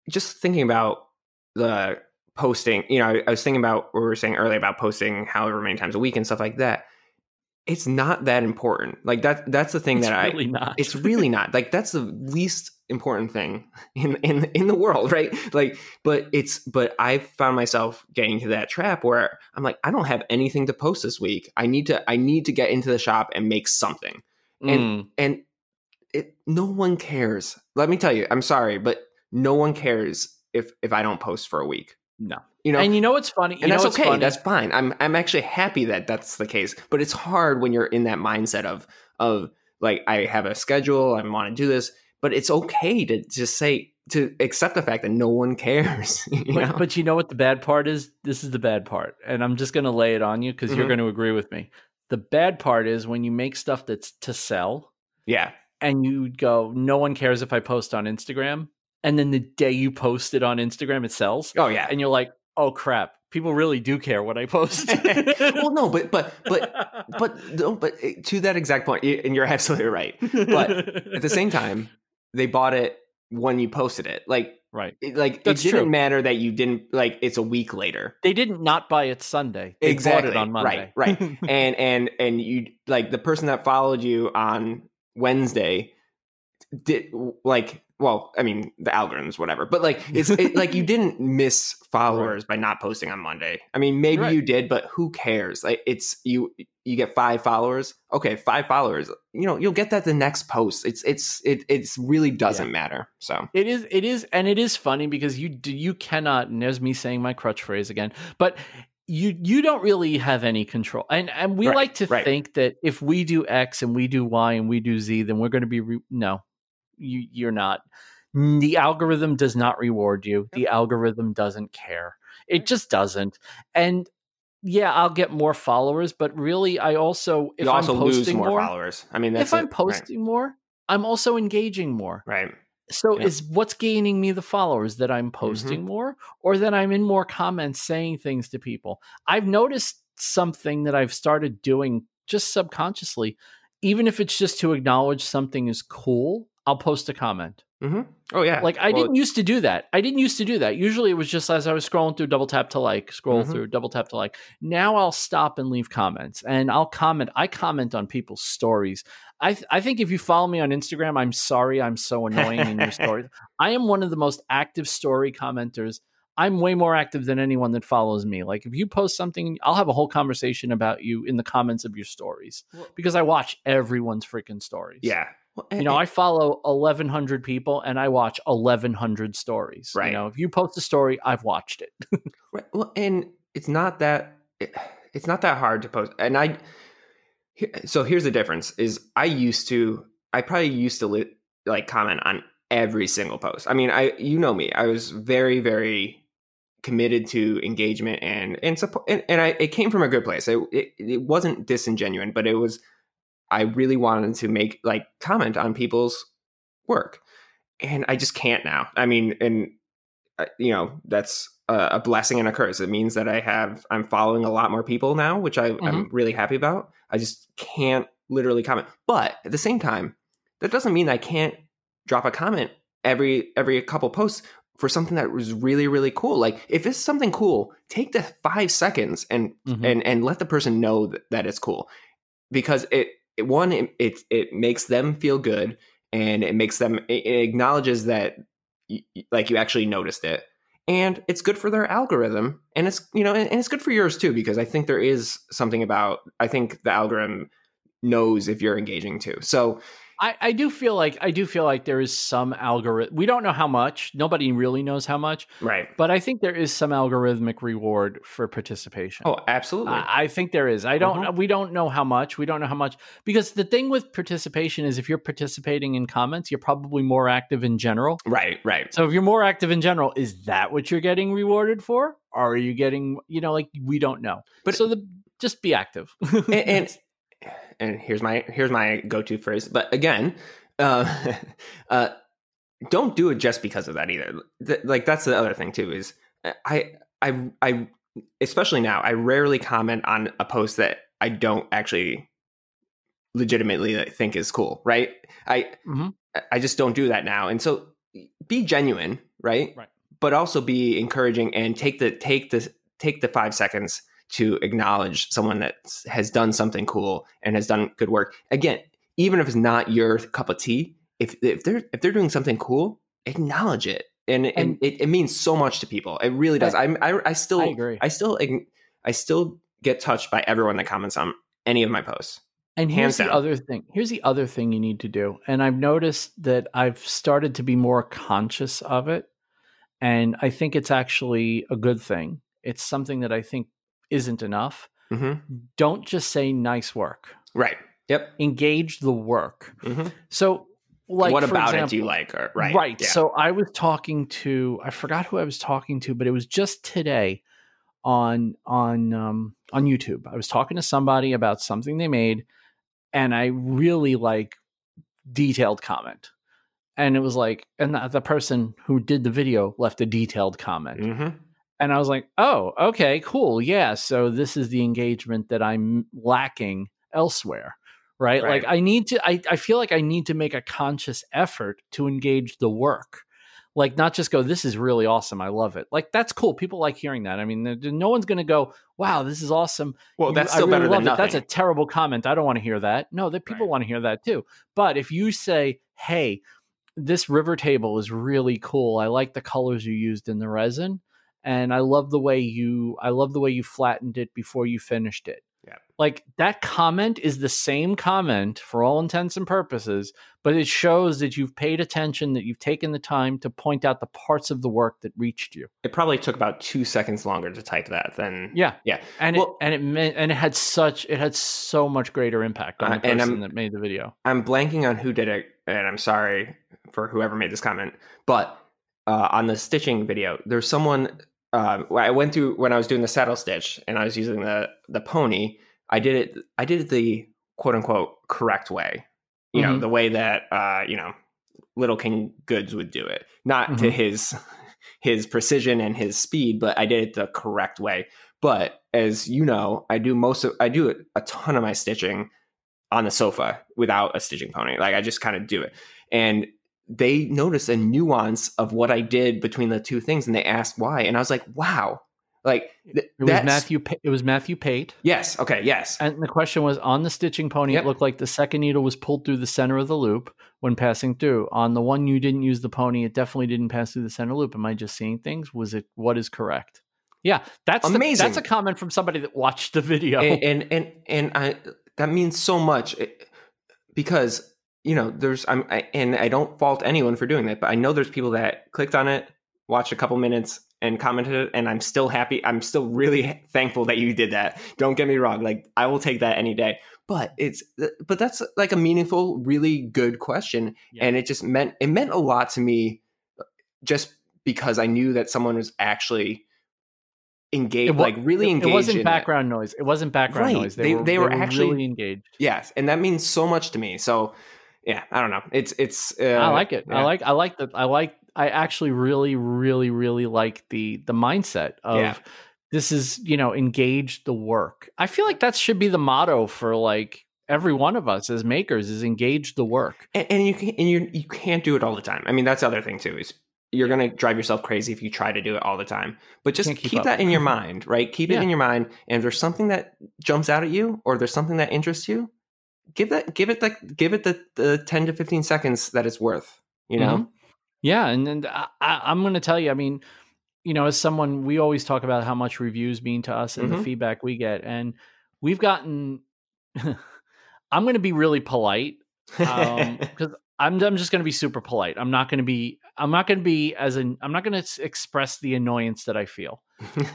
just thinking about the posting, you know, I, I was thinking about what we were saying earlier about posting however many times a week and stuff like that. It's not that important. Like that, that's the thing it's that really I, not. It's really not like, that's the least important thing in, in, in the world. Right. Like, but it's, but I found myself getting into that trap where I'm like, I don't have anything to post this week. I need to, I need to get into the shop and make something. And, mm. and it, no one cares. Let me tell you, I'm sorry, but no one cares if, if I don't post for a week. No. You know, and you know what's funny? You and that's know okay. Funny? That's fine. I'm I'm actually happy that that's the case. But it's hard when you're in that mindset of of like, I have a schedule. I want to do this. But it's okay to just say, to accept the fact that no one cares. You but, know? But you know what the bad part is? This is the bad part. And I'm just going to lay it on you because mm-hmm. you're going to agree with me. The bad part is when you make stuff that's to sell. Yeah. And you go, no one cares if I post on Instagram. And then the day you post it on Instagram, it sells. Oh, yeah. And you're like, oh, crap. People really do care what I post. Well, no, but but but but no, but to that exact point, and you're absolutely right. But at the same time, they bought it when you posted it. Like, right. Like, that's it didn't true. Matter that you didn't, like, it's a week later. They didn't not buy it Sunday. They exactly. bought it on Monday. Right, right. and, and, and you, like, the person that followed you on Wednesday did, like... Well, I mean, the algorithms, whatever. But like, it's it, like you didn't miss followers right. by not posting on Monday. I mean, maybe right. you did, but who cares? Like, it's you. You get five followers. Okay, five followers. You know, you'll get that the next post. It's it's it it's really doesn't yeah. matter. So it is it is, and it is funny because you do you cannot. And there's me saying my crutch phrase again, but. You you don't really have any control. And and we right, like to right. think that if we do X and we do Y and we do Z, then we're going to be... Re- no, you, you're not. The algorithm does not reward you. The algorithm doesn't care. It just doesn't. And yeah, I'll get more followers, but really I also... If you also I'm posting lose more, more followers. I mean, that's If it. I'm posting right. more, I'm also engaging more. Right. So yeah. is what's gaining me the followers that I'm posting mm-hmm. more or that I'm in more comments saying things to people? I've noticed something that I've started doing just subconsciously. Even if it's just to acknowledge something is cool, I'll post a comment. Mm-hmm. Oh, yeah. Like I well, didn't used to do that. I didn't used to do that. Usually it was just as I was scrolling through, double tap to like, scroll mm-hmm. through, double tap to like. Now I'll stop and leave comments and I'll comment. I comment on people's stories. I th- I think if you follow me on Instagram, I'm sorry I'm so annoying in your stories. I am one of the most active story commenters. I'm way more active than anyone that follows me. Like if you post something, I'll have a whole conversation about you in the comments of your stories well, because I watch everyone's freaking stories. Yeah. You know, I follow eleven hundred people and I watch eleven hundred stories. Right. You know, if you post a story, I've watched it. Right. Well, and it's not that it, it's not that hard to post. And I so here's the difference is I used to I probably used to li- like comment on every single post. I mean, I you know me, I was very, very committed to engagement and and support. And, and I it came from a good place. It, it, it wasn't disingenuine, but it was. I really wanted to make like comment on people's work and I just can't now. I mean, and uh, you know, that's a, a blessing and a curse. It means that I have, I'm following a lot more people now, which I, mm-hmm. I'm really happy about. I just can't literally comment, but at the same time, that doesn't mean I can't drop a comment every, every couple posts for something that was really, really cool. Like if it's something cool, take the five seconds and, mm-hmm. and, and let the person know that, that it's cool because it, One, it, it it makes them feel good, and it makes them it, it acknowledges that, y- like you actually noticed it, and it's good for their algorithm, and it's you know, and, and it's good for yours too because I think there is something about I think the algorithm knows if you're engaging too. So I, I do feel like I do feel like there is some algorithm. We don't know how much. Nobody really knows how much, right? But I think there is some algorithmic reward for participation. Oh, absolutely. I, I think there is. I don't. Uh-huh. We don't know how much. We don't know how much because the thing with participation is if you're participating in comments, you're probably more active in general. Right. Right. So if you're more active in general, is that what you're getting rewarded for? Or are you getting? You know, like we don't know. But so the just be active. and, and And here's my here's my go-to phrase. But again, uh, uh, don't do it just because of that either. Th- like that's the other thing too is I I I especially now I rarely comment on a post that I don't actually legitimately think is cool, right? I mm-hmm. I just don't do that now. And so be genuine, right? Right. But also be encouraging and take the take the take the five seconds to acknowledge someone that has done something cool and has done good work. Again, even if it's not your cup of tea, if if they're if they're doing something cool, acknowledge it, and and, and it, it means so much to people. It really does. I I, I still I agree. I still I still get touched by everyone that comments on any of my posts. And here's the other thing. Here's the other thing you need to do. And I've noticed that I've started to be more conscious of it. And I think it's actually a good thing. It's something that I think isn't enough. Mm-hmm. Don't just say nice work. Right. Yep. Engage the work. Mm-hmm. So like, what about example, it do you like? Or, right. Right. Yeah. So I was talking to, I forgot who I was talking to, but it was just today on, on, um, on YouTube. I was talking to somebody about something they made, and I really like detailed comment. And it was like, and the, the person who did the video left a detailed comment. Mm-hmm. And I was like, oh, okay, cool. Yeah. So this is the engagement that I'm lacking elsewhere, right? Right. Like I need to, I, I feel like I need to make a conscious effort to engage the work. Like not just go, this is really awesome. I love it. Like that's cool. People like hearing that. I mean, no one's going to go, wow, this is awesome. Well, that's you, still really better than nothing. It. That's a terrible comment. I don't want to hear that. No, that people right. want to hear that too. But if you say, hey, this river table is really cool. I like the colors you used in the resin, and I love the way you I love the way you flattened it before you finished it. Yeah. Like that comment is the same comment for all intents and purposes, but it shows that you've paid attention, that you've taken the time to point out the parts of the work that reached you. It probably took about two seconds longer to type that than yeah. Yeah. And well, it and it meant, and it had such it had so much greater impact on the person uh, and that made the video. I'm blanking on who did it, and I'm sorry for whoever made this comment, but uh, on the stitching video, there's someone uh, I went through when I was doing the saddle stitch and I was using the, the pony. I did it. I did it the quote unquote correct way, you mm-hmm. know, the way that, uh, you know, Little King Goods would do it, not mm-hmm. to his, his precision and his speed, but I did it the correct way. But as you know, I do most of, I do a ton of my stitching on the sofa without a stitching pony. Like I just kind of do it. And they noticed a nuance of what I did between the two things, and they asked why. And I was like, wow. Like th- it was Matthew. Pa- it was Matthew Pate. Yes. Okay. Yes. And the question was on the stitching pony. Yep. It looked like the second needle was pulled through the center of the loop when passing through. On the one you didn't use the pony, it definitely didn't pass through the center loop. Am I just seeing things? Was it what is correct? Yeah, that's amazing. The, that's a comment from somebody that watched the video, and and and, and I that means so much it, because you know there's I'm I, and I don't fault anyone for doing that, but I know there's people that clicked on it, watched a couple minutes, and commented it, and I'm still happy. I'm still really thankful that you did that. Don't get me wrong. Like I will take that any day. But it's but that's like a meaningful, really good question, yeah. And it just meant it meant a lot to me, just because I knew that someone was actually engaged, was, like really it, engaged. It wasn't in background it. noise. It wasn't background right. noise. They, they, were, they, were, they were actually really engaged. Yes, and that means so much to me. So yeah, I don't know. It's it's. Uh, I like it. Yeah. I like I like the I like. I actually really, really, really like the the mindset of yeah. this is, you know, engage the work. I feel like that should be the motto for like every one of us as makers is engage the work. And, and you can, and you you can't do it all the time. I mean, that's the other thing too is you're going to drive yourself crazy if you try to do it all the time. But just keep, keep that in your mind, right? Keep yeah. it in your mind. And if there's something that jumps out at you or there's something that interests you, give that give it like give it the, the ten to fifteen seconds that it's worth, you know? Mm-hmm. Yeah. And then I, I'm going to tell you, I mean, you know, as someone, we always talk about how much reviews mean to us and mm-hmm. the feedback we get. And we've gotten, I'm going to be really polite um, because I'm, I'm just going to be super polite. I'm not going to be, I'm not going to be as an, I'm not going to express the annoyance that I feel.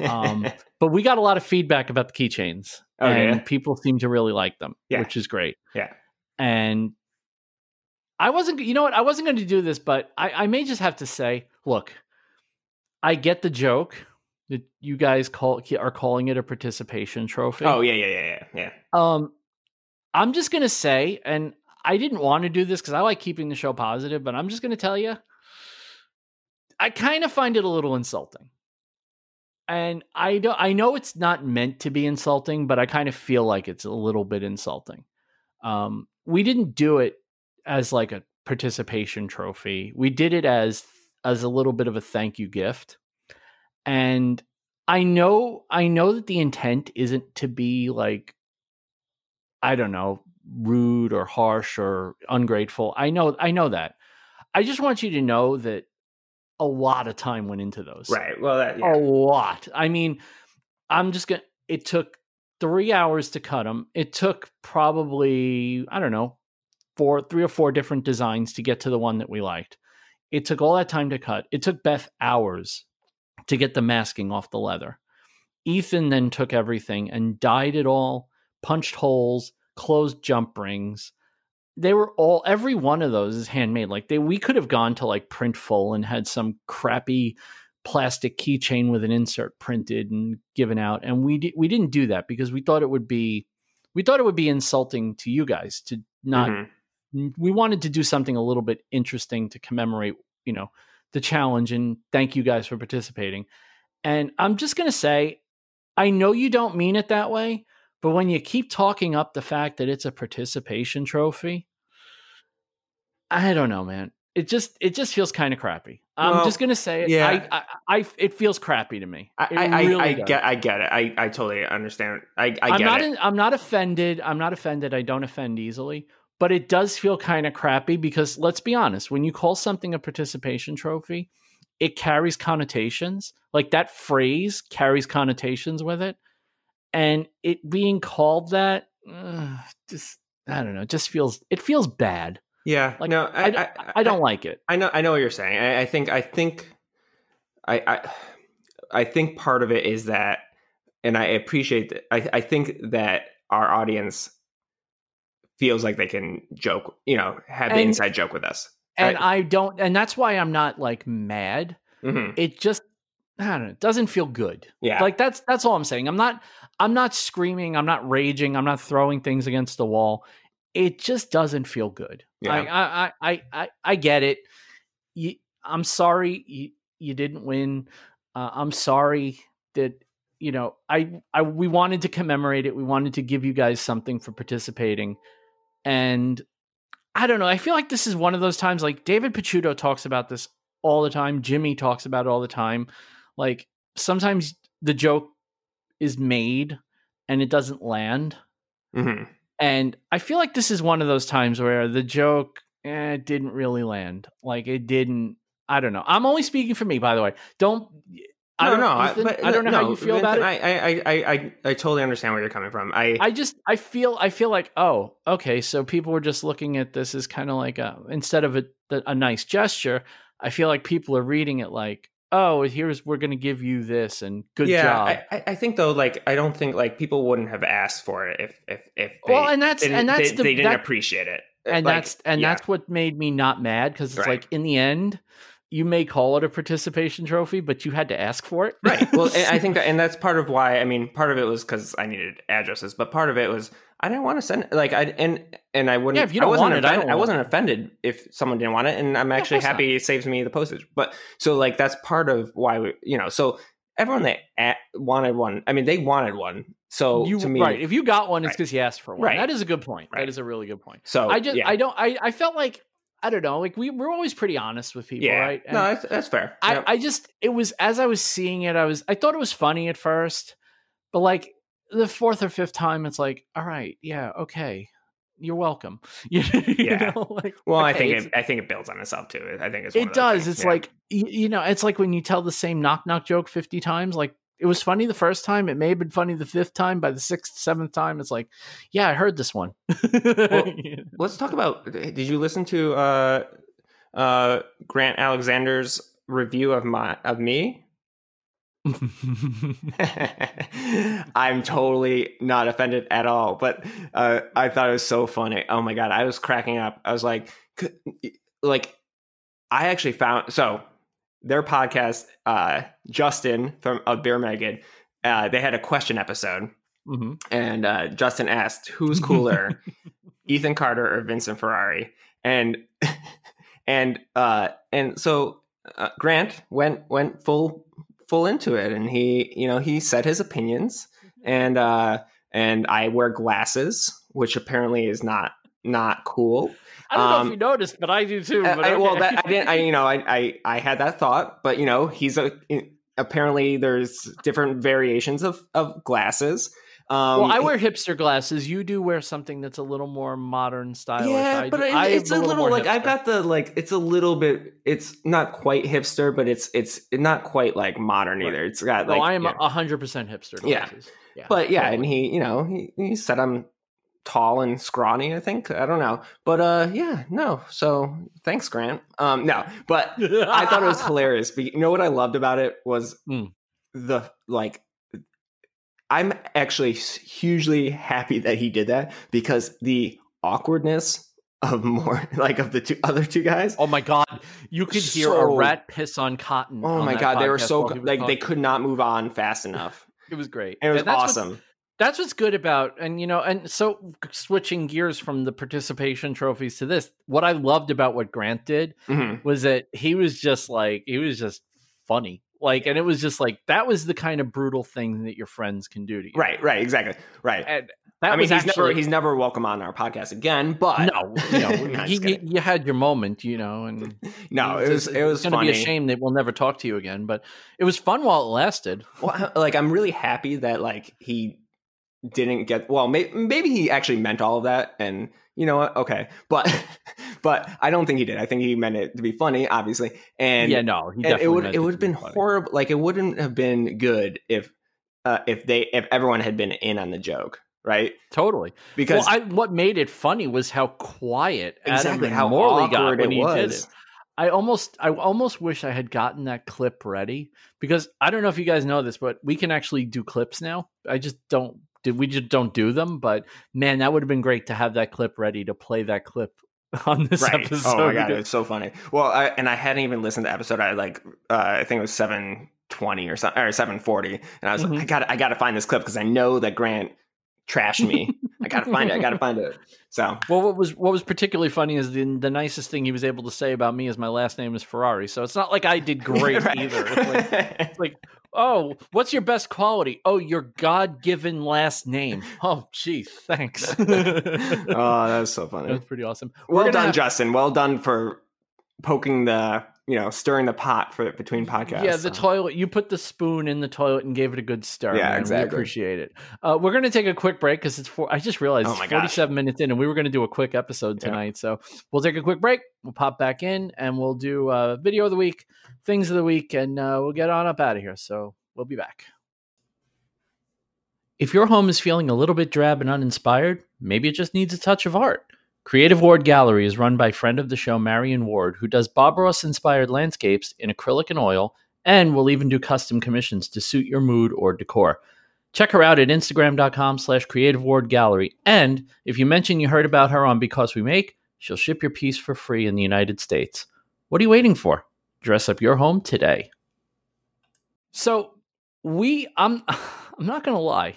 Um, but we got a lot of feedback about the keychains oh, and yeah. people seem to really like them, yeah. which is great. Yeah. And I wasn't, you know what? I wasn't going to do this, but I, I may just have to say, look, I get the joke that you guys call are calling it a participation trophy. Oh yeah, yeah, yeah, yeah, yeah. Um, I'm just going to say, and I didn't want to do this because I like keeping the show positive, but I'm just going to tell you, I kind of find it a little insulting, and I don't. I know it's not meant to be insulting, but I kind of feel like it's a little bit insulting. Um, we didn't do it as like a participation trophy. We did it as as a little bit of a thank you gift. And I know I know that the intent isn't to be like, I don't know, rude or harsh or ungrateful. I know I know that. I just want you to know that a lot of time went into those. Right. Well, that, yeah. a lot. I mean, I'm just going to, it took three hours to cut them. It took probably, I don't know, four, three or four different designs to get to the one that we liked. It took all that time to cut. It took Beth hours to get the masking off the leather. Ethan then took everything and dyed it all, punched holes, closed jump rings. They were all, every one of those is handmade. Like they, we could have gone to like Printful and had some crappy plastic keychain with an insert printed and given out. And we di- we didn't do that because we thought it would be, we thought it would be insulting to you guys to not, mm-hmm. we wanted to do something a little bit interesting to commemorate, you know, the challenge and thank you guys for participating. And I'm just going to say, I know you don't mean it that way, but when you keep talking up the fact that it's a participation trophy, I don't know, man. It just it just feels kind of crappy. I'm well, just gonna say it. Yeah. I, I, I it feels crappy to me. I, I, really I, I get I get it. I, I totally understand. I, I I'm get not it. In, I'm not offended. I'm not offended. I don't offend easily, but it does feel kind of crappy because let's be honest. When you call something a participation trophy, it carries connotations. Like that phrase carries connotations with it. And it being called that, uh, just I don't know, it just feels it feels bad. Yeah, like, no, I I, I, I don't I, like it. I know, I know what you're saying. I, I think, I think, I, I I think part of it is that, and I appreciate that. I, I think that our audience feels like they can joke, you know, have and, the inside joke with us. And I, I don't, and that's why I'm not like mad. Mm-hmm. It just. I don't know. It doesn't feel good. Yeah. Like that's, that's all I'm saying. I'm not, I'm not screaming. I'm not raging. I'm not throwing things against the wall. It just doesn't feel good. Yeah. I, I, I, I, I get it. You, I'm sorry you, you didn't win. Uh, I'm sorry that, you know, I, I, we wanted to commemorate it. We wanted to give you guys something for participating. And I don't know. I feel like this is one of those times like David Picciuto talks about this all the time. Jimmy talks about it all the time. Like sometimes the joke is made and it doesn't land. Mm-hmm. And I feel like this is one of those times where the joke eh, didn't really land. Like it didn't, I don't know. I'm only speaking for me, by the way. Don't, I don't know. Ethan, I, but, I don't know no, how you feel Vincent, about it. I, I, I, I, I totally understand where you're coming from. I, I just, I feel, I feel like, oh, okay. So people were just looking at this as kind of like a, instead of a, a nice gesture, I feel like people are reading it like, oh, here's, we're going to give you this and good yeah, job. I, I think though, like, I don't think like people wouldn't have asked for it if, if, if they, well, and that's, and that's they, the, they didn't that, appreciate it. And like, that's, and yeah. that's what made me not mad. Cause it's right. like, in the end, you may call it a participation trophy, but you had to ask for it. Right. Well, and I think that, and that's part of why, I mean, part of it was cause I needed addresses, but part of it was, I didn't want to send it. Like I, and, and I wouldn't, yeah, if you don't I wasn't, want it, offended, I, don't I wasn't offended if someone didn't want it. And I'm actually yeah, happy not. It saves me the postage. But so like, that's part of why we, you know, so everyone that at, wanted one, I mean, they wanted one. So you, to me, right. If you got one, right. it's because you asked for one. Right. That is a good point. Right. That is a really good point. So I just, yeah. I don't, I, I felt like, I don't know. Like we we're always pretty honest with people, yeah. right? And no, that's, that's fair. I, yep. I just, it was, as I was seeing it, I was, I thought it was funny at first, but like, the fourth or fifth time it's like, all right, yeah, okay, you're welcome. you yeah. know, like, well, okay, I think it, I think it builds on itself too. I think it's one it of does. Things. It's yeah. like you know, it's like when you tell the same knock knock joke fifty times. Like it was funny the first time, it may have been funny the fifth time. By the sixth, seventh time, it's like, yeah, I heard this one. Well, let's talk about. Did you listen to uh, uh, Grant Alexander's review of my of me? I'm totally not offended at all, but uh, I thought it was so funny. Oh my god, I was cracking up. I was like, like I actually found so their podcast, uh, Justin from of Beer Megan, uh, they had a question episode, mm-hmm. and uh, Justin asked, "Who's cooler, Ethan Carter or Vincent Ferrari?" And and uh, and so uh, Grant went went full. full into it, and he you know he said his opinions, and uh and I wear glasses which apparently is not not cool. I don't um, know if you noticed, but I do too. But I, okay. Well, that, I didn't. I you know, I, I I had that thought, but you know, he's a apparently there's different variations of of glasses. Um, well, I wear hipster glasses. You do wear something that's a little more modern style. Yeah, I but do. I, it's I a little, little like hipster. I've got the like. It's a little bit. It's not quite hipster, but it's it's not quite like modern right. either. It's got like. Well, I am a hundred percent hipster glasses. Yeah. yeah, but yeah, totally. And he, you know, he, he said I'm tall and scrawny. I think I don't know, but uh, yeah, no. So thanks, Grant. Um, no, but I thought it was hilarious. But you know what I loved about it was mm. the like. I'm actually hugely happy that he did that because the awkwardness of more like of the two other two guys. Oh my God. You could hear so, a rat piss on cotton. Oh my God. They were so like, talking. They could not move on fast enough. It was great. And it was and that's awesome. What, that's what's good about, and you know, and so switching gears from the participation trophies to this, what I loved about what Grant did mm-hmm. was that he was just like, he was just funny. Like, and it was just like, that was the kind of brutal thing that your friends can do to you. Right, right, exactly. Right. And that I mean, was he's, actually, never, he's never welcome on our podcast again, but. No, you, know, no, you, you had your moment, you know. And no, it was, just, it was it's funny. It's going to be a shame that we'll never talk to you again, but it was fun while it lasted. Well, like, I'm really happy that, like, he didn't get, well, may, maybe he actually meant all of that and. You know what? Okay. But but I don't think he did. I think he meant it to be funny, obviously. And yeah, no, he definitely it would it, it would have be been funny. Horrible. Like it wouldn't have been good if uh, if they if everyone had been in on the joke, right? Totally. Because well, I, what made it funny was how quiet exactly Adam and how Morley got when it he was. Did it. I almost I almost wish I had gotten that clip ready because I don't know if you guys know this, but we can actually do clips now. I just don't. Did we just don't do them? But man, that would have been great to have that clip ready to play that clip on this right. episode. Oh my God, it's so funny. Well, I, and I hadn't even listened to the episode. I like, uh, I think it was seven twenty or something, or seven forty. And I was mm-hmm. like, I got, I got to find this clip because I know that Grant trashed me. I got to find it. I got to find it. So, well, what was what was particularly funny is the the nicest thing he was able to say about me is my last name is Ferrari. So it's not like I did great right. either. It's like, it's like. Oh, what's your best quality? Oh, your God-given last name. Oh, geez, thanks. Oh, that was so funny. That was pretty awesome. Well done, have... Justin. Well done for poking the, you know, stirring the pot for between podcasts. Yeah, the oh. toilet. You put the spoon in the toilet and gave it a good stir. Yeah, man. Exactly. We appreciate it. Uh, we're going to take a quick break because it's four. I just realized oh it's forty-seven gosh. minutes in and we were going to do a quick episode tonight. Yeah. So we'll take a quick break. We'll pop back in and we'll do uh, video of the week. Things of the week, and uh, we'll get on up out of here. So we'll be back. If your home is feeling a little bit drab and uninspired, maybe it just needs a touch of art. Creative Ward Gallery is run by friend of the show, Marion Ward, who does Bob Ross-inspired landscapes in acrylic and oil, and will even do custom commissions to suit your mood or decor. Check her out at Instagram.com slash Creative Ward Gallery. And if you mention you heard about her on Because We Make, she'll ship your piece for free in the United States. What are you waiting for? Dress up your home today. So we, I'm, I'm not going to lie.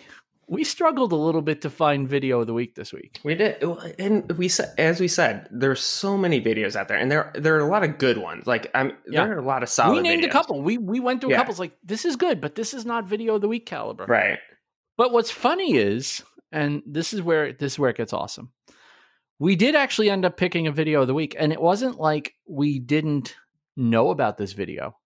We struggled a little bit to find video of the week this week. We did. And we said, as we said, there's so many videos out there and there, there are a lot of good ones. Like I'm, yeah. there are a lot of solid We named videos. a couple. We, we went through yeah. a couple. It's like, this is good, but this is not video of the week caliber. Right. But what's funny is, and this is where, this is where it gets awesome. We did actually end up picking a video of the week and it wasn't like we didn't know about this video.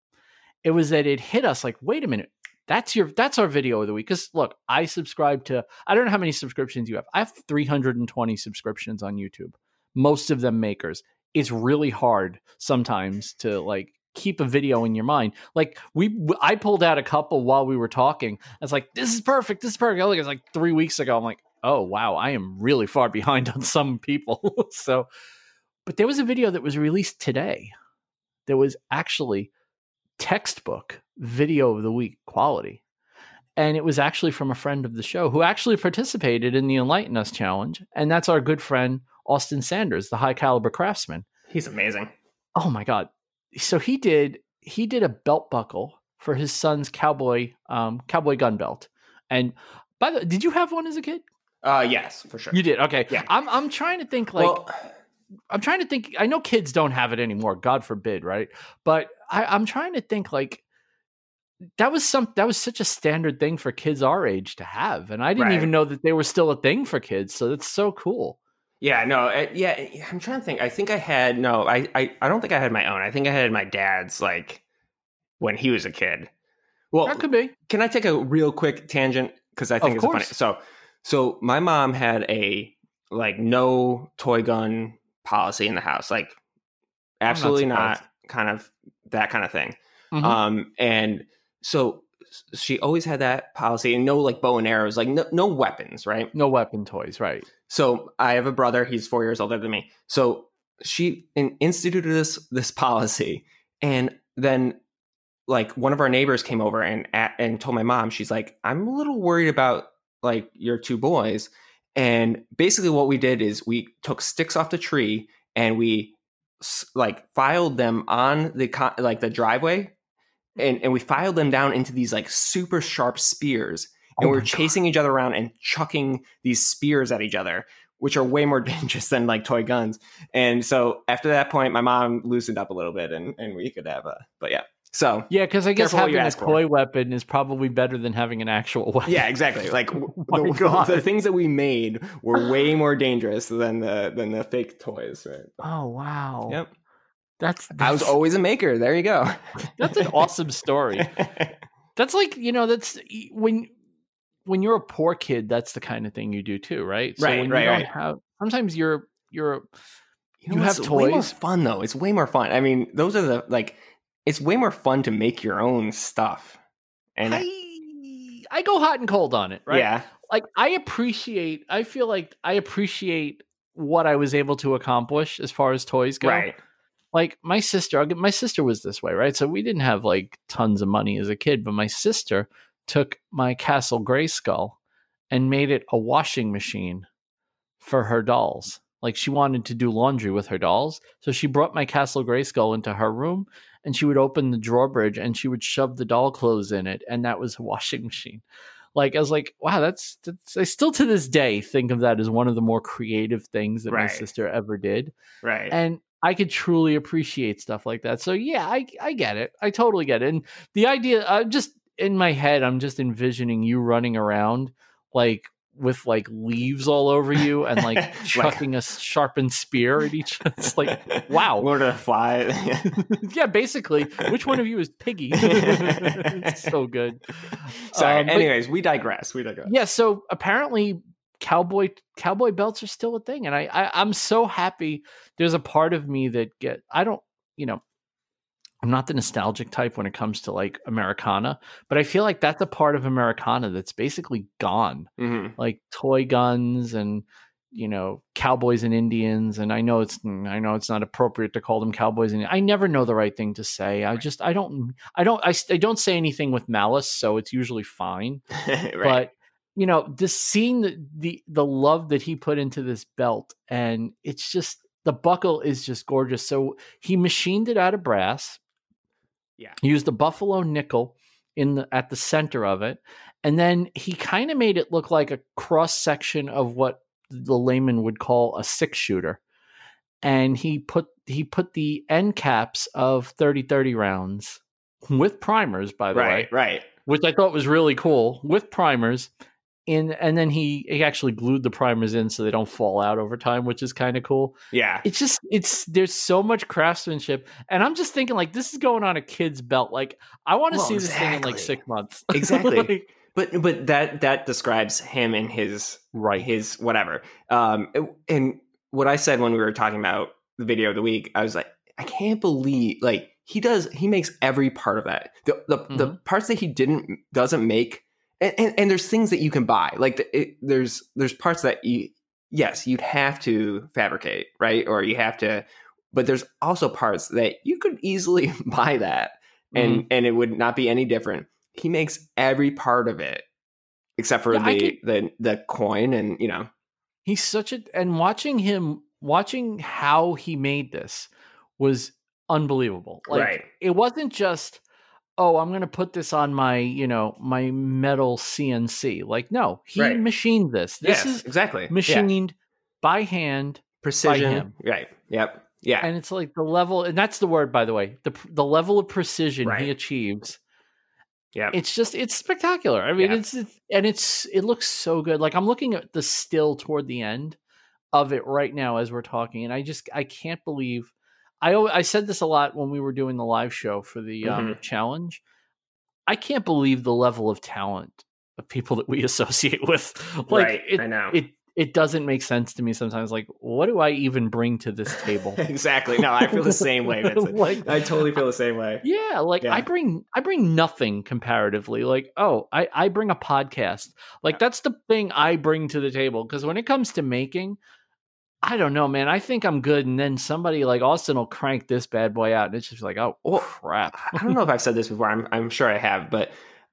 It was that it hit us like, wait a minute, that's your that's our video of the week. Because look, I subscribe to, I don't know how many subscriptions you have. I have three hundred twenty subscriptions on YouTube, most of them makers. It's really hard sometimes to like keep a video in your mind. Like we I pulled out a couple while we were talking. I was like, this is perfect, this is perfect. I look, it's like three weeks ago. I'm like, oh wow, I am really far behind on some people. So but there was a video that was released today. There was actually textbook video of the week quality. And it was actually from a friend of the show who actually participated in the Enlighten Us Challenge. And that's our good friend, Austin Sanders, the high caliber craftsman. He's amazing. Oh my God. So he did, he did a belt buckle for his son's cowboy, um, cowboy gun belt. And by the, did you have one as a kid? Uh, yes, for sure. You did. Okay. Yeah. I'm, I'm trying to think like, well, I'm trying to think, I know kids don't have it anymore, God forbid, right? But I, I'm trying to think like, that was some that was such a standard thing for kids our age to have, and I didn't right. even know that they were still a thing for kids. So that's so cool. Yeah, no, I, yeah. I'm trying to think. I think I had no. I, I I don't think I had my own. I think I had my dad's like when he was a kid. Well, that could be. Can I take a real quick tangent? Because I think it's funny. So, so my mom had a like no toy gun policy in the house. Like absolutely not, not kind of that kind of thing. Mm-hmm. Um, and so she always had that policy and no like bow and arrows, like no, no weapons, right? No weapon toys, right? So I have a brother, he's four years older than me. So she instituted this, this policy. And then like one of our neighbors came over and, and told my mom, she's like, I'm a little worried about like your two boys. And basically what we did is we took sticks off the tree and we like filed them on the, like the driveway. And and we filed them down into these like super sharp spears, and oh we were chasing God. each other around and chucking these spears at each other, which are way more dangerous than like toy guns. And so after that point, my mom loosened up a little bit, and, and we could have a. But yeah, so yeah, because I guess having a toy for. weapon is probably better than having an actual weapon. Yeah, exactly. Like oh the, the things that we made were way more dangerous than the than the fake toys. Right? Oh wow. Yep. That's, that's I was always a maker. There you go. That's an awesome story. That's like, you know, that's when when you're a poor kid, that's the kind of thing you do too, right? So right, when right, you don't right. Have, sometimes you're you're you, know, you have it's toys. Way more fun though. It's way more fun. I mean, those are the like. It's way more fun to make your own stuff. And I I go hot and cold on it, right? Yeah. Like I appreciate. I feel like I appreciate what I was able to accomplish as far as toys go. Right. Like my sister, I'll get, my sister was this way, right? So we didn't have like tons of money as a kid, but my sister took my Castle Grayskull and made it a washing machine for her dolls. Like she wanted to do laundry with her dolls. So she brought my Castle Grayskull into her room and she would open the drawbridge and she would shove the doll clothes in it. And that was a washing machine. Like, I was like, wow, that's, that's, I still to this day think of that as one of the more creative things that right. my sister ever did. Right. And I could truly appreciate stuff like that. So yeah, I I get it. I totally get it. And the idea, I'm just in my head, I'm just envisioning you running around like with like leaves all over you and like, like chucking a sharpened spear at each other. It's like, wow. Lord of the Flies. Yeah, basically. Which one of you is Piggy? It's so good. Sorry. Um, anyways, but, we digress. We digress. Yeah. So apparently Cowboy cowboy belts are still a thing, and I, I I'm so happy. There's a part of me that get I don't you know I'm not the nostalgic type when it comes to like Americana, but I feel like that's a part of Americana that's basically gone, mm-hmm. like toy guns and you know cowboys and Indians. And I know it's I know it's not appropriate to call them cowboys and I never know the right thing to say. I just I don't I don't I, I don't say anything with malice, so it's usually fine. Right. But you know, this seeing the, the the love that he put into this belt, and it's just the buckle is just gorgeous. So he machined it out of brass. Yeah, he used a buffalo nickel in the, at the center of it, and then he kind of made it look like a cross section of what the layman would call a six shooter. And he put he put the end caps of thirty thirty rounds with primers, by the right, way, right, which I thought was really cool with primers. In, and then he, he actually glued the primers in so they don't fall out over time, which is kind of cool. Yeah. It's just, it's, there's so much craftsmanship. And I'm just thinking, like, this is going on a kid's belt. Like, I want to well, see this exactly. thing in like six months. Exactly. like, but, but that, that describes him and his, right. his whatever. Um, and what I said when we were talking about the video of the week, I was like, I can't believe, like, he does, he makes every part of that. The, the, mm-hmm. the parts that he didn't, doesn't make. And, and, and there's things that you can buy, like the, it, there's there's parts that you yes you'd have to fabricate, right? Or you have to, but there's also parts that you could easily buy that, and mm-hmm. and it would not be any different. He makes every part of it, except for yeah, the, could, the the coin, and you know he's such a and watching him watching how he made this was unbelievable. Like right. it wasn't just. Oh, I'm going to put this on my, you know, my metal C N C. Like, no, he right. machined this. This yes, is exactly machined yeah. by hand, precision. By him. Right. Yep. Yeah. And it's like the level, and that's the word, by the way, the the level of precision right. he achieves. Yeah, it's just it's spectacular. I mean, yeah. it's, it's and it's it looks so good. Like, I'm looking at the still toward the end of it right now as we're talking, and I just I can't believe I I said this a lot when we were doing the live show for the mm-hmm. um, challenge. I can't believe the level of talent of people that we associate with. Like, right, it, I know it. It doesn't make sense to me sometimes. Like, what do I even bring to this table? Exactly. No, I feel the same way. Like, I totally feel the same way. Yeah. Like yeah. I bring, I bring nothing comparatively. Like, oh, I, I bring a podcast. Like yeah. that's the thing I bring to the table. Cause when it comes to making, I don't know, man, I think I'm good. And then somebody like Austin will crank this bad boy out. And it's just like, oh, oh crap. I don't know if I've said this before. I'm, I'm sure I have, but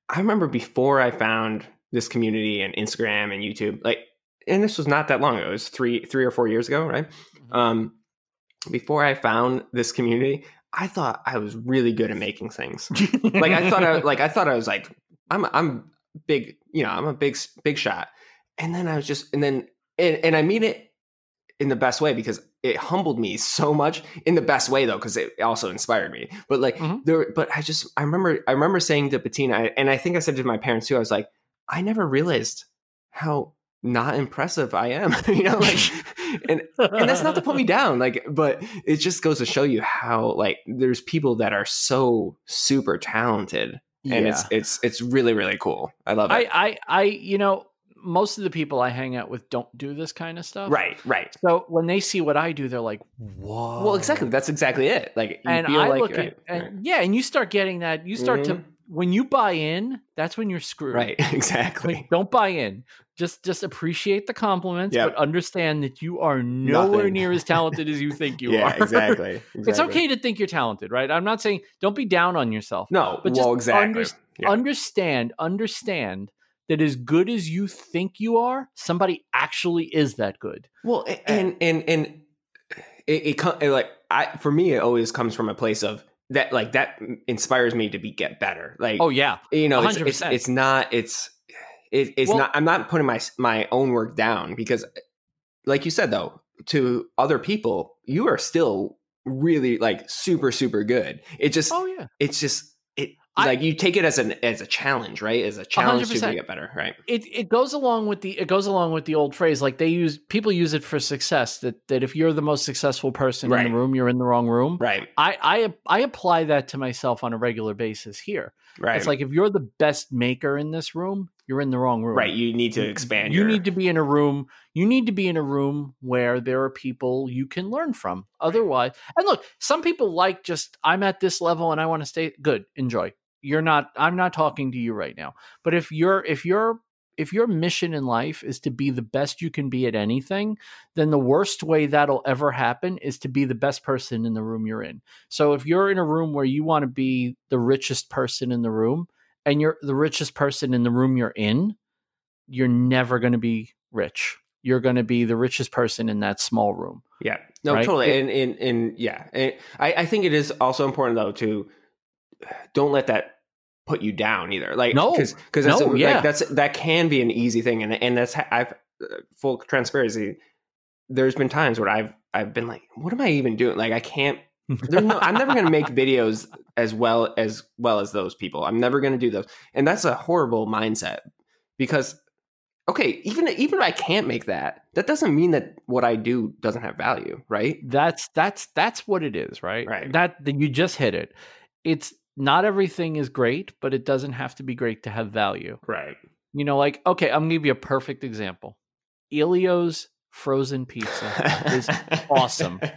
I remember before I found this community and Instagram and YouTube, like, and this was not that long ago. It was three, three or four years ago, right? Um, before I found this community, I thought I was really good at making things. like I thought, I, like I thought I was like, I'm, I'm big, you know, I'm a big, big shot. And then I was just, and then, and, and I mean it in the best way, because it humbled me so much in the best way though, because it also inspired me. But like, mm-hmm. there, but I just, I remember, I remember saying to Bettina, and I think I said to my parents too, I was like, I never realized how not impressive I am, you know, like, and and that's not to put me down, like, but it just goes to show you how, like, there's people that are so super talented, yeah. and it's it's it's really really cool. I love it. I, I I you know, most of the people I hang out with don't do this kind of stuff. Right, right. So when they see what I do, they're like, "Whoa!" Well, exactly. That's exactly it. Like, you and feel I like, look right, at, right. And, yeah, and you start getting that. You start mm-hmm. to. When you buy in, that's when you're screwed. Right, exactly. Like, don't buy in. Just just appreciate the compliments, yep. but understand that you are nowhere Nothing. near as talented as you think you yeah, are. Exactly, exactly. It's okay to think you're talented, right? I'm not saying don't be down on yourself. No, but just well, exactly. under, yeah. understand, understand that as good as you think you are, somebody actually is that good. Well, and and and, and it, it, it like I for me, it always comes from a place of. That like that inspires me to be get better. Like, oh yeah, you know, it's, it's, it's not, it's, it, it's well, not, I'm not putting my, my own work down because like you said, though, to other people, you are still really like super, super good. It just, oh, yeah. it's just, it I, like you take it as an, as a challenge, right? As a challenge to get better. Right. It it goes along with the, it goes along with the old phrase. Like they use, people use it for success that, that if you're the most successful person right. in the room, you're in the wrong room. Right. I, I, I apply that to myself on a regular basis here. Right. It's like, if you're the best maker in this room, you're in the wrong room. Right. You need to expand. You, your... you need to be in a room. You need to be in a room where there are people you can learn from. Otherwise. And look, some people like just, I'm at this level and I want to stay good. Enjoy. You're not, I'm not talking to you right now, but if you're, if you're, if your mission in life is to be the best you can be at anything, then the worst way that'll ever happen is to be the best person in the room you're in. So if you're in a room where you want to be the richest person in the room and you're the richest person in the room you're in, you're never going to be rich. You're going to be the richest person in that small room. Yeah, no, right? totally. It, and, and, and yeah, and I, I think it is also important though to, don't let that put you down either. Like, no, cause, cause that's, no, yeah. like that's, that can be an easy thing. And, and that's, I've full transparency. There's been times where I've, I've been like, what am I even doing? Like, I can't, there's no, I'm never going to make videos as well as well as those people. I'm never going to do those. And that's a horrible mindset because, okay, even, even if I can't make that, that doesn't mean that what I do doesn't have value. Right. That's, that's, that's what it is. Right. Right. That you just hit it. It's, not everything is great, but it doesn't have to be great to have value. Right. You know, like, okay, I'm going to give you a perfect example. Elio's frozen pizza is awesome. Yeah.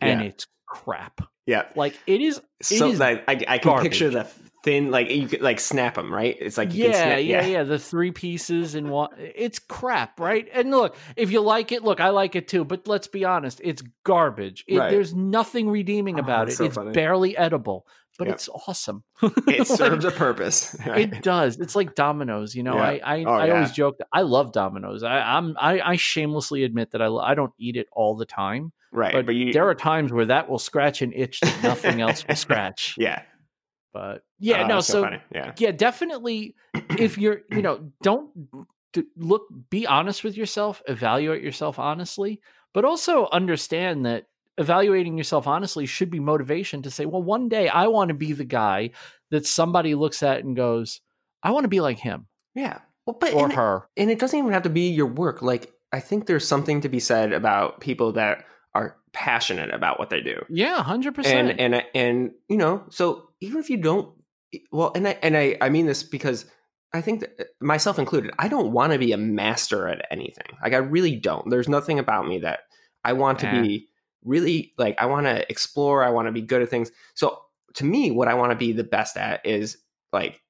And it's crap. Yeah. Like it is. It so is like, I, I can garbage. Picture the thin, like you could like snap them, right? It's like, you yeah, can snap, yeah, yeah, yeah. The three pieces in one. It's crap. Right. And look, if you like it, look, I like it too, but let's be honest. It's garbage. It, right. There's nothing redeeming about oh, it. So it's funny. Barely edible. But yep. it's awesome. It serves like, a purpose. Right? It does. It's like Domino's. You know, yeah. I I, oh, I yeah. always joke that I love Domino's. I, I'm I, I shamelessly admit that I I don't eat it all the time. Right, but, but you, there are times where that will scratch an itch that nothing else will scratch. Yeah, but yeah, oh, no. So, so yeah. yeah, definitely. If you're, you know, don't look. Be honest with yourself. Evaluate yourself honestly, but also understand that evaluating yourself honestly should be motivation to say, well, one day I want to be the guy that somebody looks at and goes, I want to be like him. Yeah. Well, but or and her. It, and it doesn't even have to be your work. Like, I think there's something to be said about people that are passionate about what they do. Yeah, one hundred percent. And, and, and you know, so even if you don't, well, and I, and I, I mean this because I think that, myself included, I don't want to be a master at anything. Like, I really don't. There's nothing about me that I want yeah. to be really, like, I want to explore. I want to be good at things. So to me, what I want to be the best at is, like,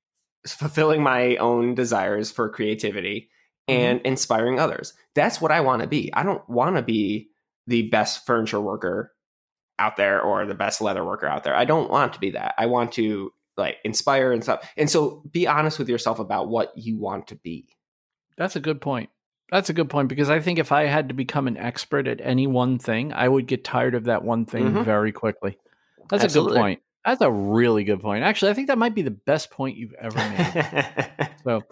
fulfilling my own desires for creativity and mm-hmm. inspiring others. That's what I want to be. I don't want to be the best furniture worker out there or the best leather worker out there. I don't want to be that. I want to, like, inspire and stuff. And so be honest with yourself about what you want to be. That's a good point. That's a good point, because I think if I had to become an expert at any one thing, I would get tired of that one thing mm-hmm. very quickly. That's Absolutely. a good point. That's a really good point. Actually, I think that might be the best point you've ever made. So,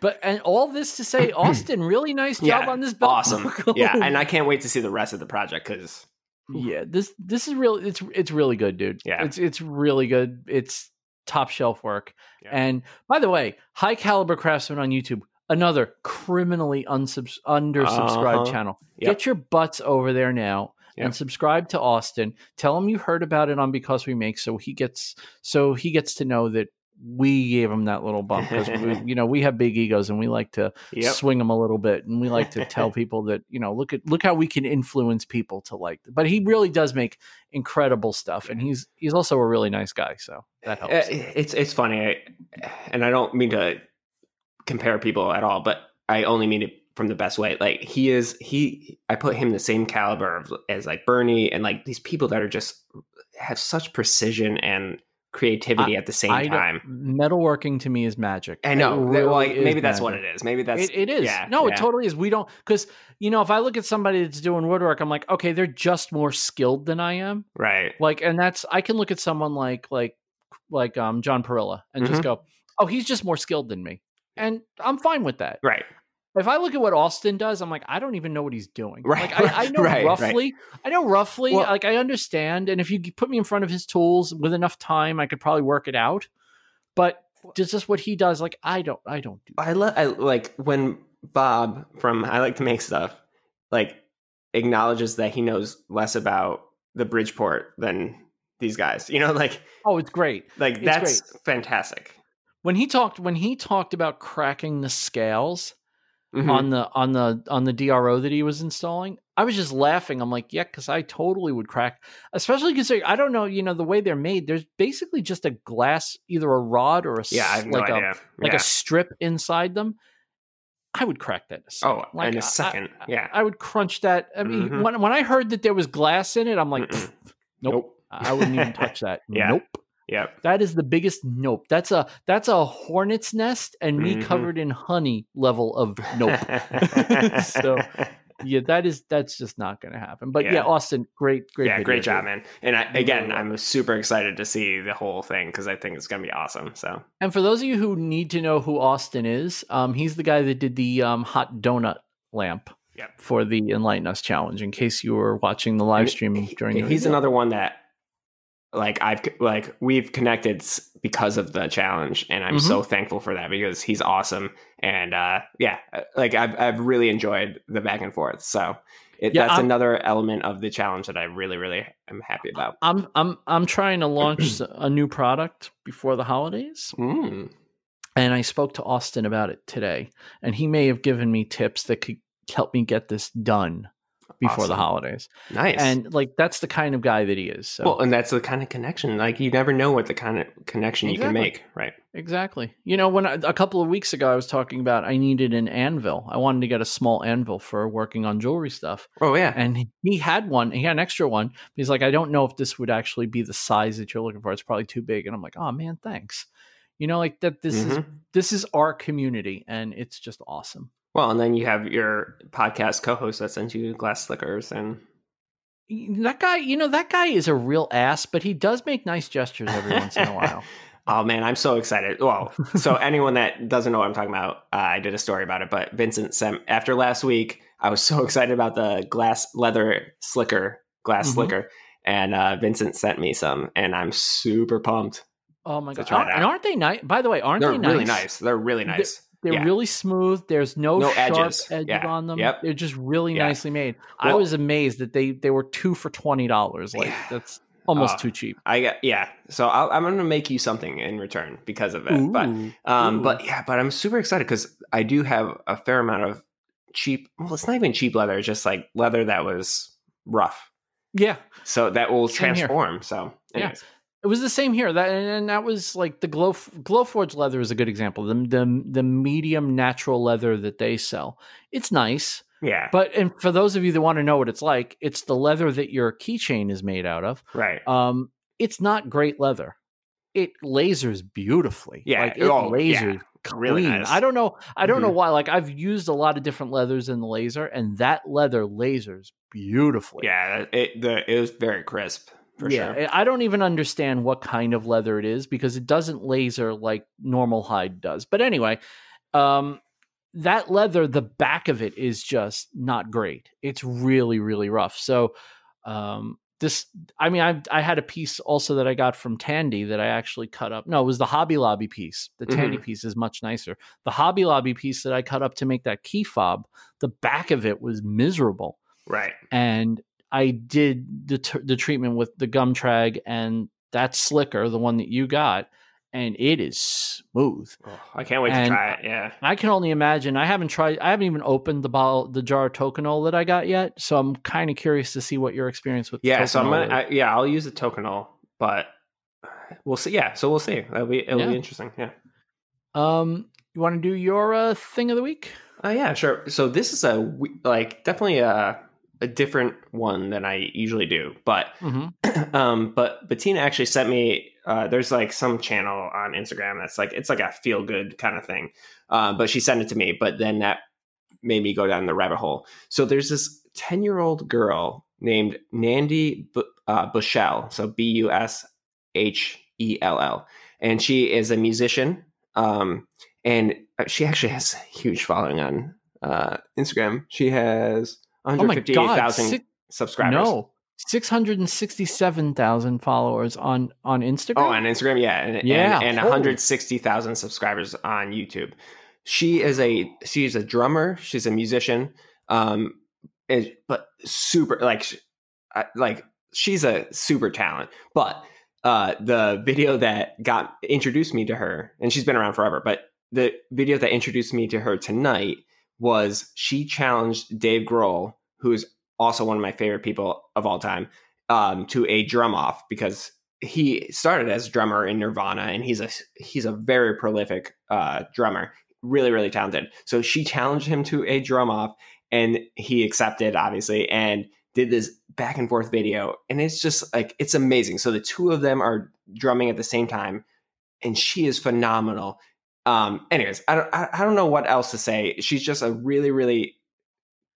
but and all this to say, Austin, really nice job yeah, on this belt. Awesome. Yeah, and I can't wait to see the rest of the project because yeah, this this is really it's it's really good, dude. Yeah, it's it's really good. It's top shelf work. Yeah. And by the way, High Caliber Craftsman on YouTube, another criminally unsubs- undersubscribed uh-huh. channel. Yep. Get your butts over there now. Yep. And subscribe to Austin. Tell him you heard about it on Because We Make, so he gets so he gets to know that we gave him that little bump, because you know, we have big egos and we like to yep. swing them a little bit, and we like to tell people that, you know, look at look how we can influence people to like. But he really does make incredible stuff, and he's he's also a really nice guy, so that helps. It's it's funny, I, and I don't mean to compare people at all, but I only mean it from the best way. Like, he is, he, I put him the same caliber of, as like Bernie and like these people that are just have such precision and creativity I, at the same I time. Metalworking to me is magic. I know. Really well, like, maybe that's magic. What it is. Maybe that's it, it is. Yeah, no, yeah. It totally is. We don't, because you know, if I look at somebody that's doing woodwork, I'm like, okay, they're just more skilled than I am. Right. Like, and that's, I can look at someone like, like, like um John Perilla and mm-hmm. just go, oh, he's just more skilled than me. And I'm fine with that. Right. If I look at what Austin does, I'm like, I don't even know what he's doing. Right, like, I, I know right, roughly. Right. I know roughly. Well, like, I understand. And if you put me in front of his tools with enough time, I could probably work it out. But just just what he does, like, I don't. I don't do. That. I, lo- I like when Bob from I Like to Make Stuff like acknowledges that he knows less about the Bridgeport than these guys. You know, like, oh, it's great. Like, it's that's great. Fantastic. When he talked when he talked about cracking the scales. Mm-hmm. on the on the on the D R O that he was installing, I was just laughing. I'm like, yeah, because I totally would crack, especially because I don't know, you know, the way they're made, there's basically just a glass, either a rod or a yeah, I have no like idea. a like yeah. a strip inside them. I would crack that. In oh, like, in a second, I, yeah, I would crunch that. I mean, mm-hmm. when when I heard that there was glass in it, I'm like, nope, nope, I wouldn't even touch that. yeah. Nope. Yeah, that is the biggest nope. That's a that's a hornet's nest and me mm-hmm. covered in honey level of nope. So yeah, that is that's just not going to happen. But yeah. yeah, Austin, great, great, yeah, great job, man. And I, again, I'm super excited to see the whole thing because I think it's going to be awesome. So, and for those of you who need to know who Austin is, um, he's the guy that did the um, hot donut lamp. Yep. For the Enlighten Us Challenge. In case you were watching the live stream he, during, he, the he's video. Another one that. Like I've like we've connected because of the challenge, and I'm mm-hmm. so thankful for that because he's awesome. And uh, yeah, like I've I've really enjoyed the back and forth. So it, yeah, that's I'm, another element of the challenge that I really really am happy about. I'm I'm I'm trying to launch a new product before the holidays, mm. and I spoke to Austin about it today, and he may have given me tips that could help me get this done. Before awesome. The holidays. Nice. And like, that's the kind of guy that he is. So. Well, and that's the kind of connection. Like, you never know what the kind of connection exactly. you can make. Right. Exactly. You know, when I, a couple of weeks ago, I was talking about, I needed an anvil. I wanted to get a small anvil for working on jewelry stuff. Oh yeah. And he had one, he had an extra one. He's like, I don't know if this would actually be the size that you're looking for. It's probably too big. And I'm like, oh man, thanks. You know, like that, this mm-hmm. is, this is our community, and it's just awesome. Well, and then you have your podcast co-host that sends you glass slickers, and that guy, you know, that guy is a real ass, but he does make nice gestures every once in a while. Oh man, I'm so excited. Well, so anyone that doesn't know what I'm talking about, uh, I did a story about it, but Vincent sent, after last week, I was so excited about the glass leather slicker glass mm-hmm. liquor. And uh, Vincent sent me some, and I'm super pumped. Oh my god! And aren't they nice? By the way, aren't they're they nice? They're really nice. They're really nice. They're, they're yeah. really smooth. There's no, no sharp edges, edges yeah. on them. Yep. They're just really yeah. nicely made. Well, I was amazed that they they were two for twenty dollars. Like yeah. that's almost uh, too cheap. I got yeah. So I'll, I'm going to make you something in return because of it. Ooh. But um, Ooh. but yeah, but I'm super excited because I do have a fair amount of cheap. Well, it's not even cheap leather. It's just like leather that was rough. Yeah. So that will same transform. Here. So anyways. Yeah. It was the same here. That and that was like the glow Glowforge leather is a good example. The, the the medium natural leather that they sell. It's nice. Yeah. But and for those of you that want to know what it's like, it's the leather that your keychain is made out of. Right. Um it's not great leather. It lasers beautifully. Yeah. Like it oh, lasers yeah. clean. Really nice. I don't know. I don't mm-hmm. know why. Like I've used a lot of different leathers in the laser, and that leather lasers beautifully. Yeah, it the it was very crisp. For yeah, sure. I don't even understand what kind of leather it is because it doesn't laser like normal hide does. But anyway, um, that leather, the back of it is just not great. It's really, really rough. So um, this, I mean, I I had a piece also that I got from Tandy that I actually cut up. No, it was the Hobby Lobby piece. The Tandy mm-hmm. piece is much nicer. The Hobby Lobby piece that I cut up to make that key fob, the back of it was miserable. Right. And I did the t- the treatment with the gum trag and that slicker, the one that you got, and it is smooth. Oh, I can't wait and to try it. Yeah, I can only imagine. I haven't tried. I haven't even opened the bottle, the jar of Toconol that I got yet. So I'm kind of curious to see what your experience with. Yeah, Toconol so I'm gonna, I, yeah, I'll use the Toconol, but we'll see. Yeah, so we'll see. That'll be it'll yeah. be interesting. Yeah. Um, you want to do your uh, thing of the week? Oh uh, yeah, sure. So this is a like definitely a. a different one than I usually do, but mm-hmm. um but Bettina actually sent me uh there's like some channel on Instagram that's like it's like a feel good kind of thing, uh, but she sent it to me, but then that made me go down the rabbit hole. So there's this ten year old girl named Nandi B- uh, Bushell, so B U S H E L L, and she is a musician, um and she actually has a huge following on uh Instagram. She has one hundred fifty-eight thousand oh subscribers. No, six hundred sixty-seven thousand followers on, on Instagram. Oh, on Instagram, yeah. And, yeah, and, and one hundred sixty thousand subscribers on YouTube. She is a she's a drummer. She's a musician, um, and, but super like like she's a super talent. But uh, the video that got introduced me to her, and she's been around forever. But the video that introduced me to her tonight was she challenged Dave Grohl, who is also one of my favorite people of all time, um, to a drum off because he started as a drummer in Nirvana, and he's a he's a very prolific uh, drummer, really really talented. So she challenged him to a drum off, and he accepted obviously, and did this back and forth video, and it's just like it's amazing. So the two of them are drumming at the same time, and she is phenomenal. Um, anyways, I don't, I don't know what else to say. She's just a really, really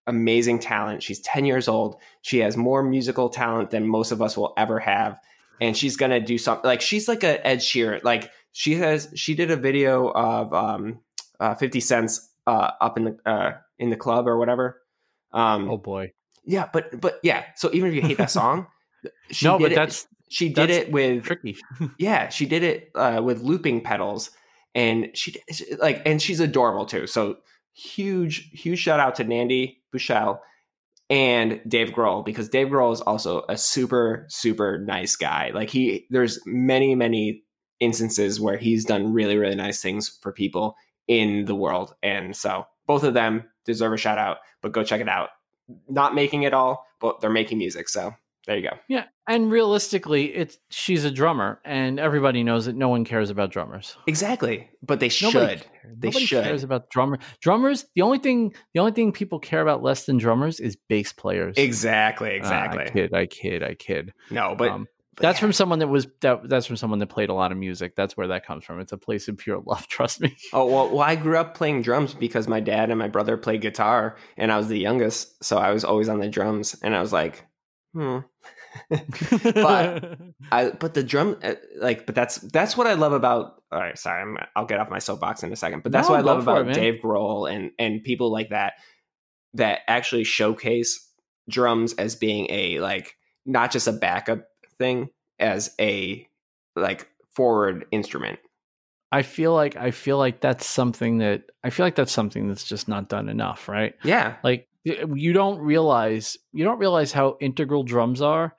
amazing talent. She's ten years old. She has more musical talent than most of us will ever have. And she's going to do something like she's like a Ed Sheeran. Like she has, she did a video of, um, uh, fifty cents, uh, up in the, uh, in the club or whatever. Um, oh boy. Yeah. But, but yeah. So even if you hate that song, she no, did but it, that's, she did that's it with, tricky. yeah, she did it, uh, with looping pedals. And she like, and she's adorable too. So huge, huge shout out to Nandi Bushell and Dave Grohl, because Dave Grohl is also a super, super nice guy. Like he, there's many, many instances where he's done really, really nice things for people in the world. And so both of them deserve a shout out, but go check it out. Not making it all, but they're making music. So there you go. Yeah. And realistically, it's she's a drummer, and everybody knows that no one cares about drummers. Exactly, but they should. Nobody, they nobody should. Cares about drummers. Drummers. The only thing, the only thing people care about less than drummers is bass players. Exactly. Exactly. Uh, I kid. I kid. I kid. No, but, um, but that's yeah. from someone that was that, that's from someone that played a lot of music. That's where that comes from. It's a place of pure love. Trust me. Oh well, well, I grew up playing drums because my dad and my brother played guitar, and I was the youngest, so I was always on the drums, and I was like, hmm. but I, but the drum, like, but that's that's what I love about. All right, sorry, I'm, I'll get off my soapbox in a second. But that's no, what I love about it, Dave Grohl and and people like that that actually showcase drums as being a like not just a backup thing, as a like forward instrument. I feel like I feel like that's something that I feel like that's something that's just not done enough, right? Yeah. Like you don't realize you don't realize how integral drums are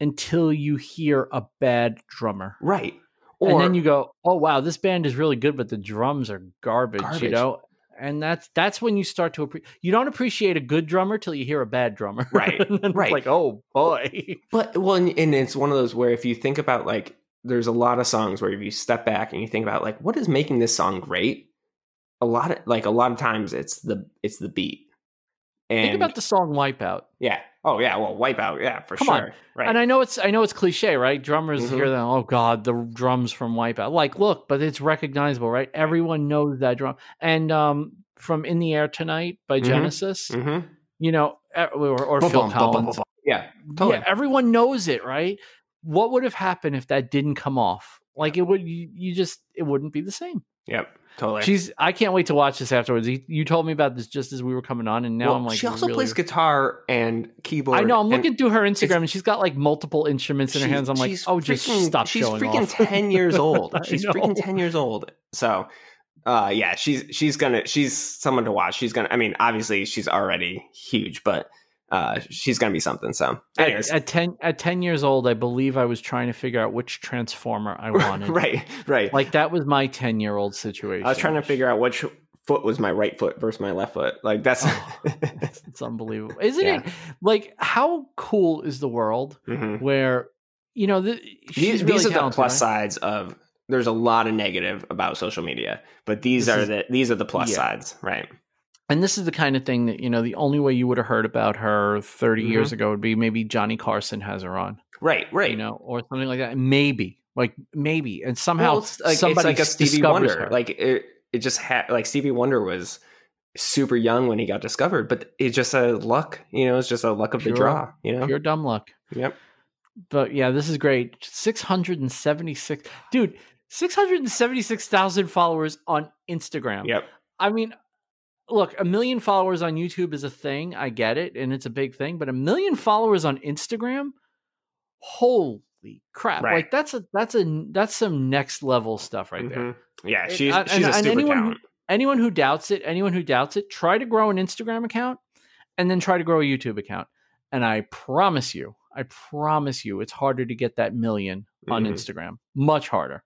until you hear a bad drummer. Right. Or, and then you go, "Oh wow, this band is really good, but the drums are garbage,", garbage. you know? And that's that's when you start to appreciate. You don't appreciate a good drummer till you hear a bad drummer. Right. And right. It's like, "Oh boy." But well and, and it's one of those where if you think about like there's a lot of songs where if you step back and you think about like what is making this song great, a lot of like a lot of times it's the it's the beat. And think about the song Wipeout. Yeah. Oh yeah, well Wipeout, yeah, for Come sure. on. Right. And I know it's I know it's cliché, right? Drummers mm-hmm. hear that, "Oh god, the drums from Wipeout." Like, look, but it's recognizable, right? Everyone knows that drum. And um from In the Air Tonight by mm-hmm. Genesis, mm-hmm. you know, or, or Phil Collins. Yeah. Totally. Yeah, everyone knows it, right? What would have happened if that didn't come off? Like it would, you, you just, it wouldn't be the same. Yep. Totally. She's, I can't wait to watch this afterwards. You, you told me about this just as we were coming on. And now well, I'm like, she also really... plays guitar and keyboard. I know. I'm looking through her Instagram and she's got like multiple instruments in her hands. I'm like, oh, freaking, just stop she's showing freaking off. ten years old. She's freaking ten years old. So uh, yeah, she's, she's gonna, she's someone to watch. She's gonna, I mean, obviously she's already huge, but Uh, she's going to be something. So anyways. At, at ten, at ten years old, I believe I was trying to figure out which Transformer I wanted. Right, right. Like that was my ten year old situation. I was trying to figure out which foot was my right foot versus my left foot. Like that's, oh, it's, it's unbelievable. Isn't yeah. it? Like how cool is the world mm-hmm. where, you know, the, these, really these are talented, the plus right? sides of, there's a lot of negative about social media, but these this are is, the, these are the plus yeah. sides, right? And this is the kind of thing that, you know, the only way you would have heard about her thirty mm-hmm. years ago would be maybe Johnny Carson has her on. Right, right. You know, or something like that. Maybe. Like, maybe. And somehow well, like, somebody like a Stevie Wonder. Her. Like, it, it just had, like, Stevie Wonder was super young when he got discovered, but it's just a luck, you know, it's just a luck of pure, the draw, you know? Pure dumb luck. Yep. But yeah, this is great. six hundred seventy-six. Dude, six hundred seventy-six thousand followers on Instagram. Yep. I mean, look, a million followers on YouTube is a thing. I get it. And it's a big thing, but a million followers on Instagram. Holy crap. Right. Like that's a, that's a, that's some next level stuff right mm-hmm. there. Yeah. She's, and, she's and, a and super anyone, talent. Anyone who doubts it, anyone who doubts it, try to grow an Instagram account and then try to grow a YouTube account. And I promise you, I promise you it's harder to get that million mm-hmm. on Instagram, much harder.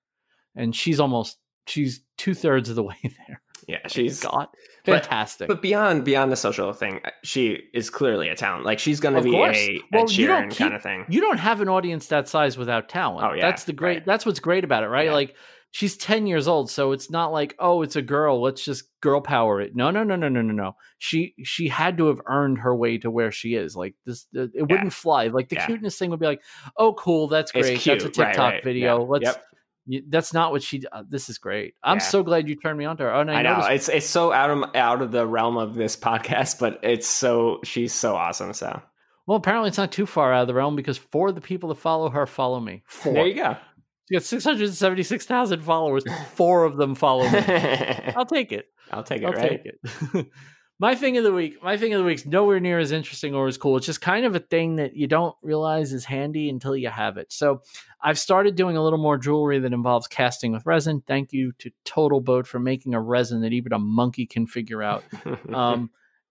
And she's almost, she's two thirds of the way there. Yeah, she's got fantastic. But, but beyond beyond the social thing, she is clearly a talent. Like she's going to be course. a, a well, Sharon kind of thing. You don't have an audience that size without talent. Oh, yeah, that's the great. Right. That's what's great about it, right? Yeah. Like she's ten years old, so it's not like, oh, it's a girl. Let's just girl power it. No, no, no, no, no, no, no. She she had to have earned her way to where she is. Like this, it yeah. wouldn't fly. Like the yeah. cuteness thing would be like, oh, cool, that's great. That's a TikTok right, right. video. Yeah. Let's. Yep. That's not what she. Uh, this is great. I'm yeah. so glad you turned me on to her. Oh, no, I know it's it's so out of out of the realm of this podcast, but it's so she's so awesome. So well, apparently it's not too far out of the realm because four of the people that follow her follow me. Four. There you go. She got six hundred seventy-six thousand followers. Four of them follow me. I'll take it. I'll take it. I'll right? take it. My thing of the week. My thing of the week's nowhere near as interesting or as cool. It's just kind of a thing that you don't realize is handy until you have it. So I've started doing a little more jewelry that involves casting with resin. Thank you to Total Boat for making a resin that even a monkey can figure out. um,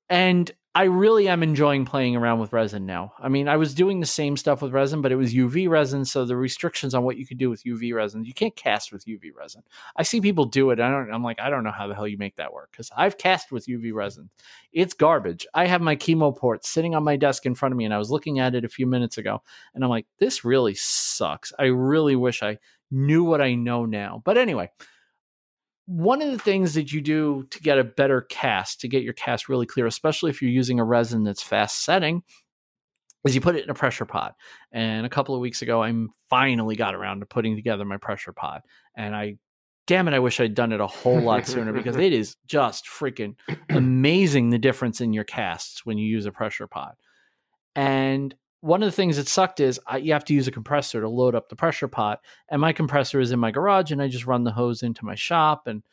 and I really am enjoying playing around with resin now. I mean, I was doing the same stuff with resin, but it was U V resin. So the restrictions on what you could do with U V resin, you can't cast with U V resin. I see people do it. I don't, I'm like, I don't know how the hell you make that work. Cause I've cast with U V resin. It's garbage. I have my chemo port sitting on my desk in front of me. And I was looking at it a few minutes ago and I'm like, this really sucks. I really wish I knew what I know now. But anyway, one of the things that you do to get a better cast, to get your cast really clear, especially if you're using a resin that's fast setting, is you put it in a pressure pot. And a couple of weeks ago, I finally got around to putting together my pressure pot. And I, damn it, I wish I'd done it a whole lot sooner because it is just freaking amazing the difference in your casts when you use a pressure pot. And one of the things that sucked is I, you have to use a compressor to load up the pressure pot. And my compressor is in my garage and I just run the hose into my shop. And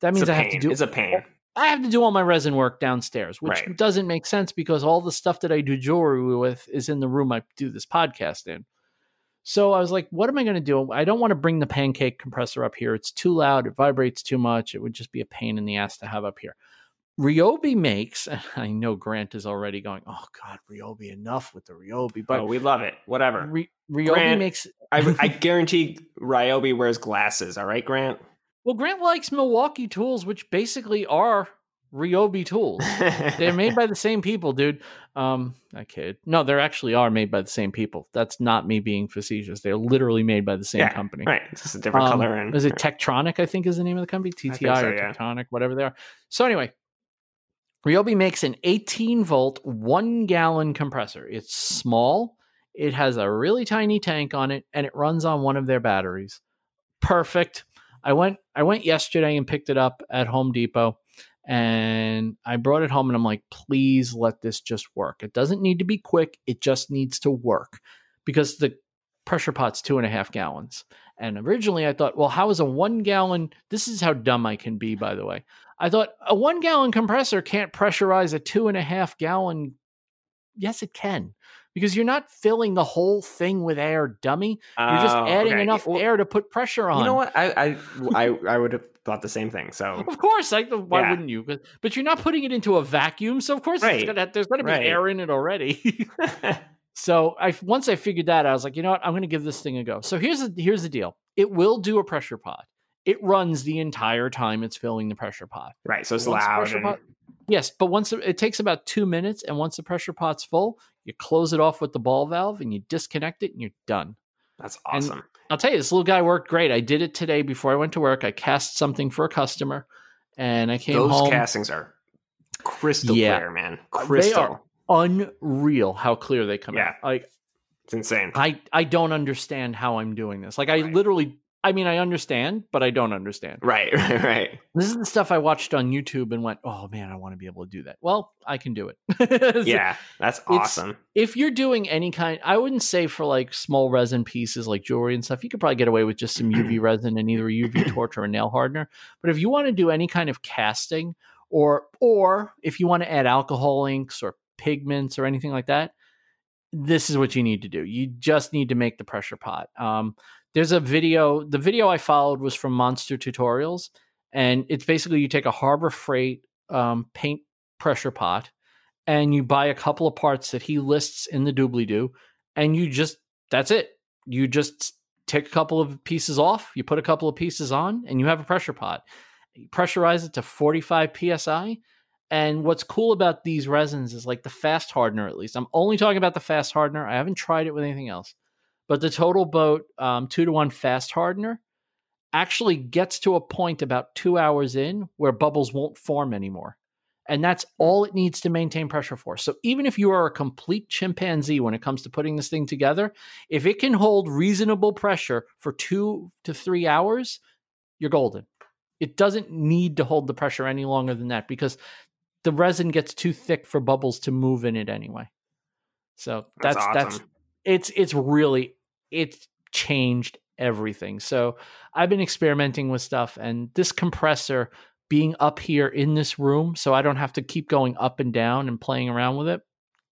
that means I pain. have to do it's a pain. I have to do all my resin work downstairs, which right. doesn't make sense because all the stuff that I do jewelry with is in the room I do this podcast in. So I was like, what am I going to do? I don't want to bring the pancake compressor up here. It's too loud. It vibrates too much. It would just be a pain in the ass to have up here. Ryobi makes, and I know Grant is already going, oh God, Ryobi, enough with the Ryobi. But oh, we love it. Whatever. Re- Ryobi Grant, makes. I, I guarantee Ryobi wears glasses. All right, Grant? Well, Grant likes Milwaukee tools, which basically are Ryobi tools. They're made by the same people, dude. Um, I kid. No, they actually are made by the same people. That's not me being facetious. They're literally made by the same yeah, company. Right. It's just a different um, color. And, is it right. Tektronic, I think is the name of the company? T T I so, or yeah. Tektronic, whatever they are. So anyway, Ryobi makes an eighteen volt, one gallon compressor. It's small. It has a really tiny tank on it, and it runs on one of their batteries. Perfect. I went I went yesterday and picked it up at Home Depot, and I brought it home, and I'm like, please let this just work. It doesn't need to be quick. It just needs to work because the pressure pot's two and a half gallons. And originally I thought, well, how is a one gallon? This is how dumb I can be, by the way. I thought a one gallon compressor can't pressurize a two and a half gallon. Yes, it can. Because you're not filling the whole thing with air, dummy. You're just oh, adding okay. enough well, air to put pressure on. You know what? I I, I, I would have thought the same thing. So of course, I, why yeah. wouldn't you? But you're not putting it into a vacuum, so of course right. it's gonna, there's going to be right. air in it already. So I once I figured that, I was like, you know what? I'm going to give this thing a go. So here's the, here's the deal. It will do a pressure pod. It runs the entire time it's filling the pressure pod. Right. So it's once loud. And... Pod, yes, but once it, it takes about two minutes, and once the pressure pot's full. You close it off with the ball valve and you disconnect it and you're done. That's awesome. And I'll tell you, this little guy worked great. I did it today before I went to work. I cast something for a customer and I came Those home. Those castings are crystal yeah. clear, man. Crystal. They are unreal how clear they come yeah. out. Like, it's insane. I, I don't understand how I'm doing this. Like I right. literally, I mean, I understand, but I don't understand. Right, right, right. This is the stuff I watched on YouTube and went, oh man, I want to be able to do that. Well, I can do it. So yeah, that's awesome. If you're doing any kind, I wouldn't say for like small resin pieces like jewelry and stuff, you could probably get away with just some U V resin and either a U V torch or a nail hardener. But if you want to do any kind of casting or or if you want to add alcohol inks or pigments or anything like that, this is what you need to do. You just need to make the pressure pot. Um, there's a video. The video I followed was from Monster Tutorials, and it's basically you take a Harbor Freight um, paint pressure pot, and you buy a couple of parts that he lists in the doobly-doo, and you just, that's it. You just take a couple of pieces off, you put a couple of pieces on, and you have a pressure pot. You pressurize it to forty-five P S I, and what's cool about these resins is like the fast hardener, at least. I'm only talking about the fast hardener. I haven't tried it with anything else. But the Total Boat um, two to one fast hardener actually gets to a point about two hours in where bubbles won't form anymore. And that's all it needs to maintain pressure for. So even if you are a complete chimpanzee when it comes to putting this thing together, if it can hold reasonable pressure for two to three hours, you're golden. It doesn't need to hold the pressure any longer than that because the resin gets too thick for bubbles to move in it anyway. So that's that's, awesome. that's It's it's really, it's changed everything. So I've been experimenting with stuff, and this compressor being up here in this room, so I don't have to keep going up and down and playing around with it,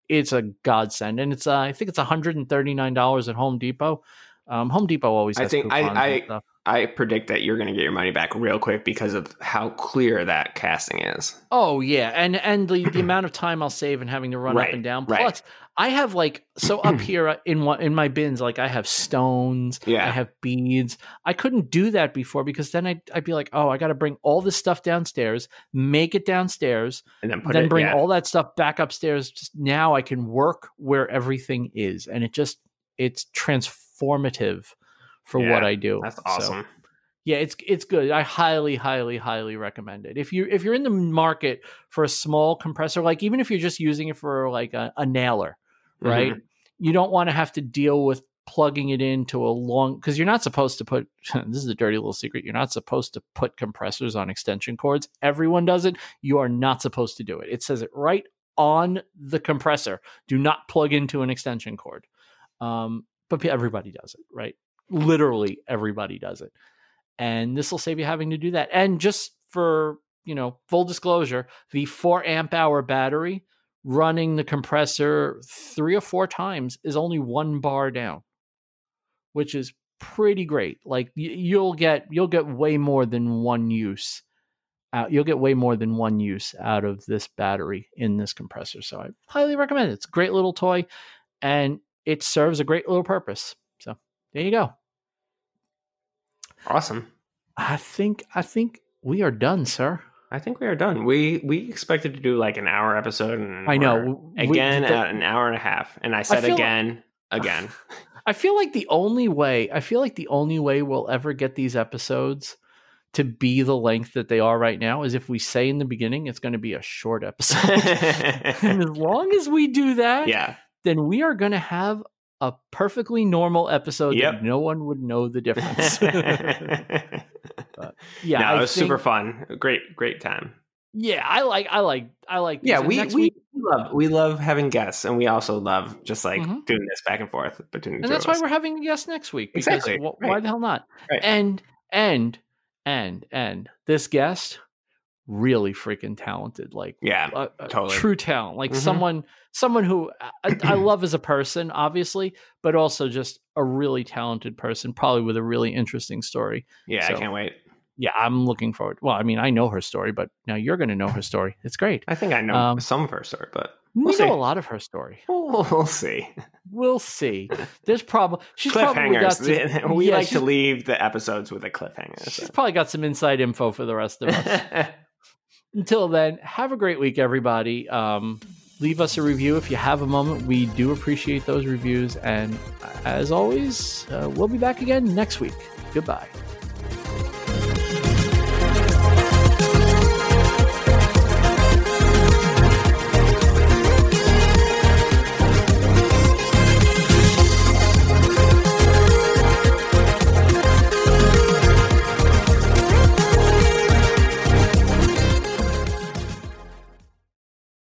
it's a godsend. And it's uh, I think it's one hundred thirty-nine dollars at Home Depot. Um, Home Depot always has I think coupons I, I, and stuff. I predict that you're going to get your money back real quick because of how clear that casting is. Oh, yeah. And and the, the amount of time I'll save in having to run right, up and down. Plus, right. I have like, so up here in one, in my bins, like I have stones, yeah. I have beads. I couldn't do that before because then I'd, I'd be like, oh, I got to bring all this stuff downstairs, make it downstairs, and then, put then it, bring yeah. all that stuff back upstairs. Just now I can work where everything is. And it just, it's transformed. Formative for yeah, what I do. That's awesome. So, yeah, it's it's good. I highly, highly, highly recommend it. If you if you're in the market for a small compressor, like even if you're just using it for like a, a nailer, right? Mm-hmm. You don't want to have to deal with plugging it into a long because you're not supposed to put this is a dirty little secret. You're not supposed to put compressors on extension cords. Everyone does it. You are not supposed to do it. It says it right on the compressor. Do not plug into an extension cord. Um, But everybody does it, right? Literally everybody does it. And this will save you having to do that. And just for you know, full disclosure, the four amp hour battery running the compressor three or four times is only one bar down, which is pretty great. Like you'll get, you'll get way more than one use out. You'll get way more than one use out of this battery in this compressor. So I highly recommend it. It's a great little toy and it serves a great little purpose. So there you go. Awesome. I think, I think we are done, sir. I think we are done. We we expected to do like an hour episode. And I know. Again, we, the, an hour and a half. And I said I again, like, again. I feel like the only way, I feel like the only way we'll ever get these episodes to be the length that they are right now is if we say in the beginning, it's going to be a short episode. And as long as we do that, yeah, then we are going to have a perfectly normal episode yep. that no one would know the difference. But yeah, no, it was think, super fun. Great, great time. Yeah, I like, I like, I like. Yeah, we we week, love we love having guests, and we also love just like mm-hmm. doing this back and forth between. And the two that's of why us. We're having a guest next week. Exactly. Wh- right. Why the hell not? Right. And and and and this guest really freaking talented. Like yeah, a, a totally true talent. Like mm-hmm. someone someone who I, I love as a person, obviously, but also just a really talented person, probably with a really interesting story. Yeah, so, I can't wait. Yeah, I'm looking forward. Well, I mean, I know her story, but now you're going to know her story. It's great. I think I know um, some of her story, but we'll we see. know a lot of her story. We'll, we'll see. We'll see. There's probably she's probably got some, we yeah, like to leave the episodes with a cliffhanger. She's so. probably got some inside info for the rest of us. Until then, have a great week, everybody. Um, leave us a review if you have a moment. We do appreciate those reviews, and as always, uh, we'll be back again next week. Goodbye.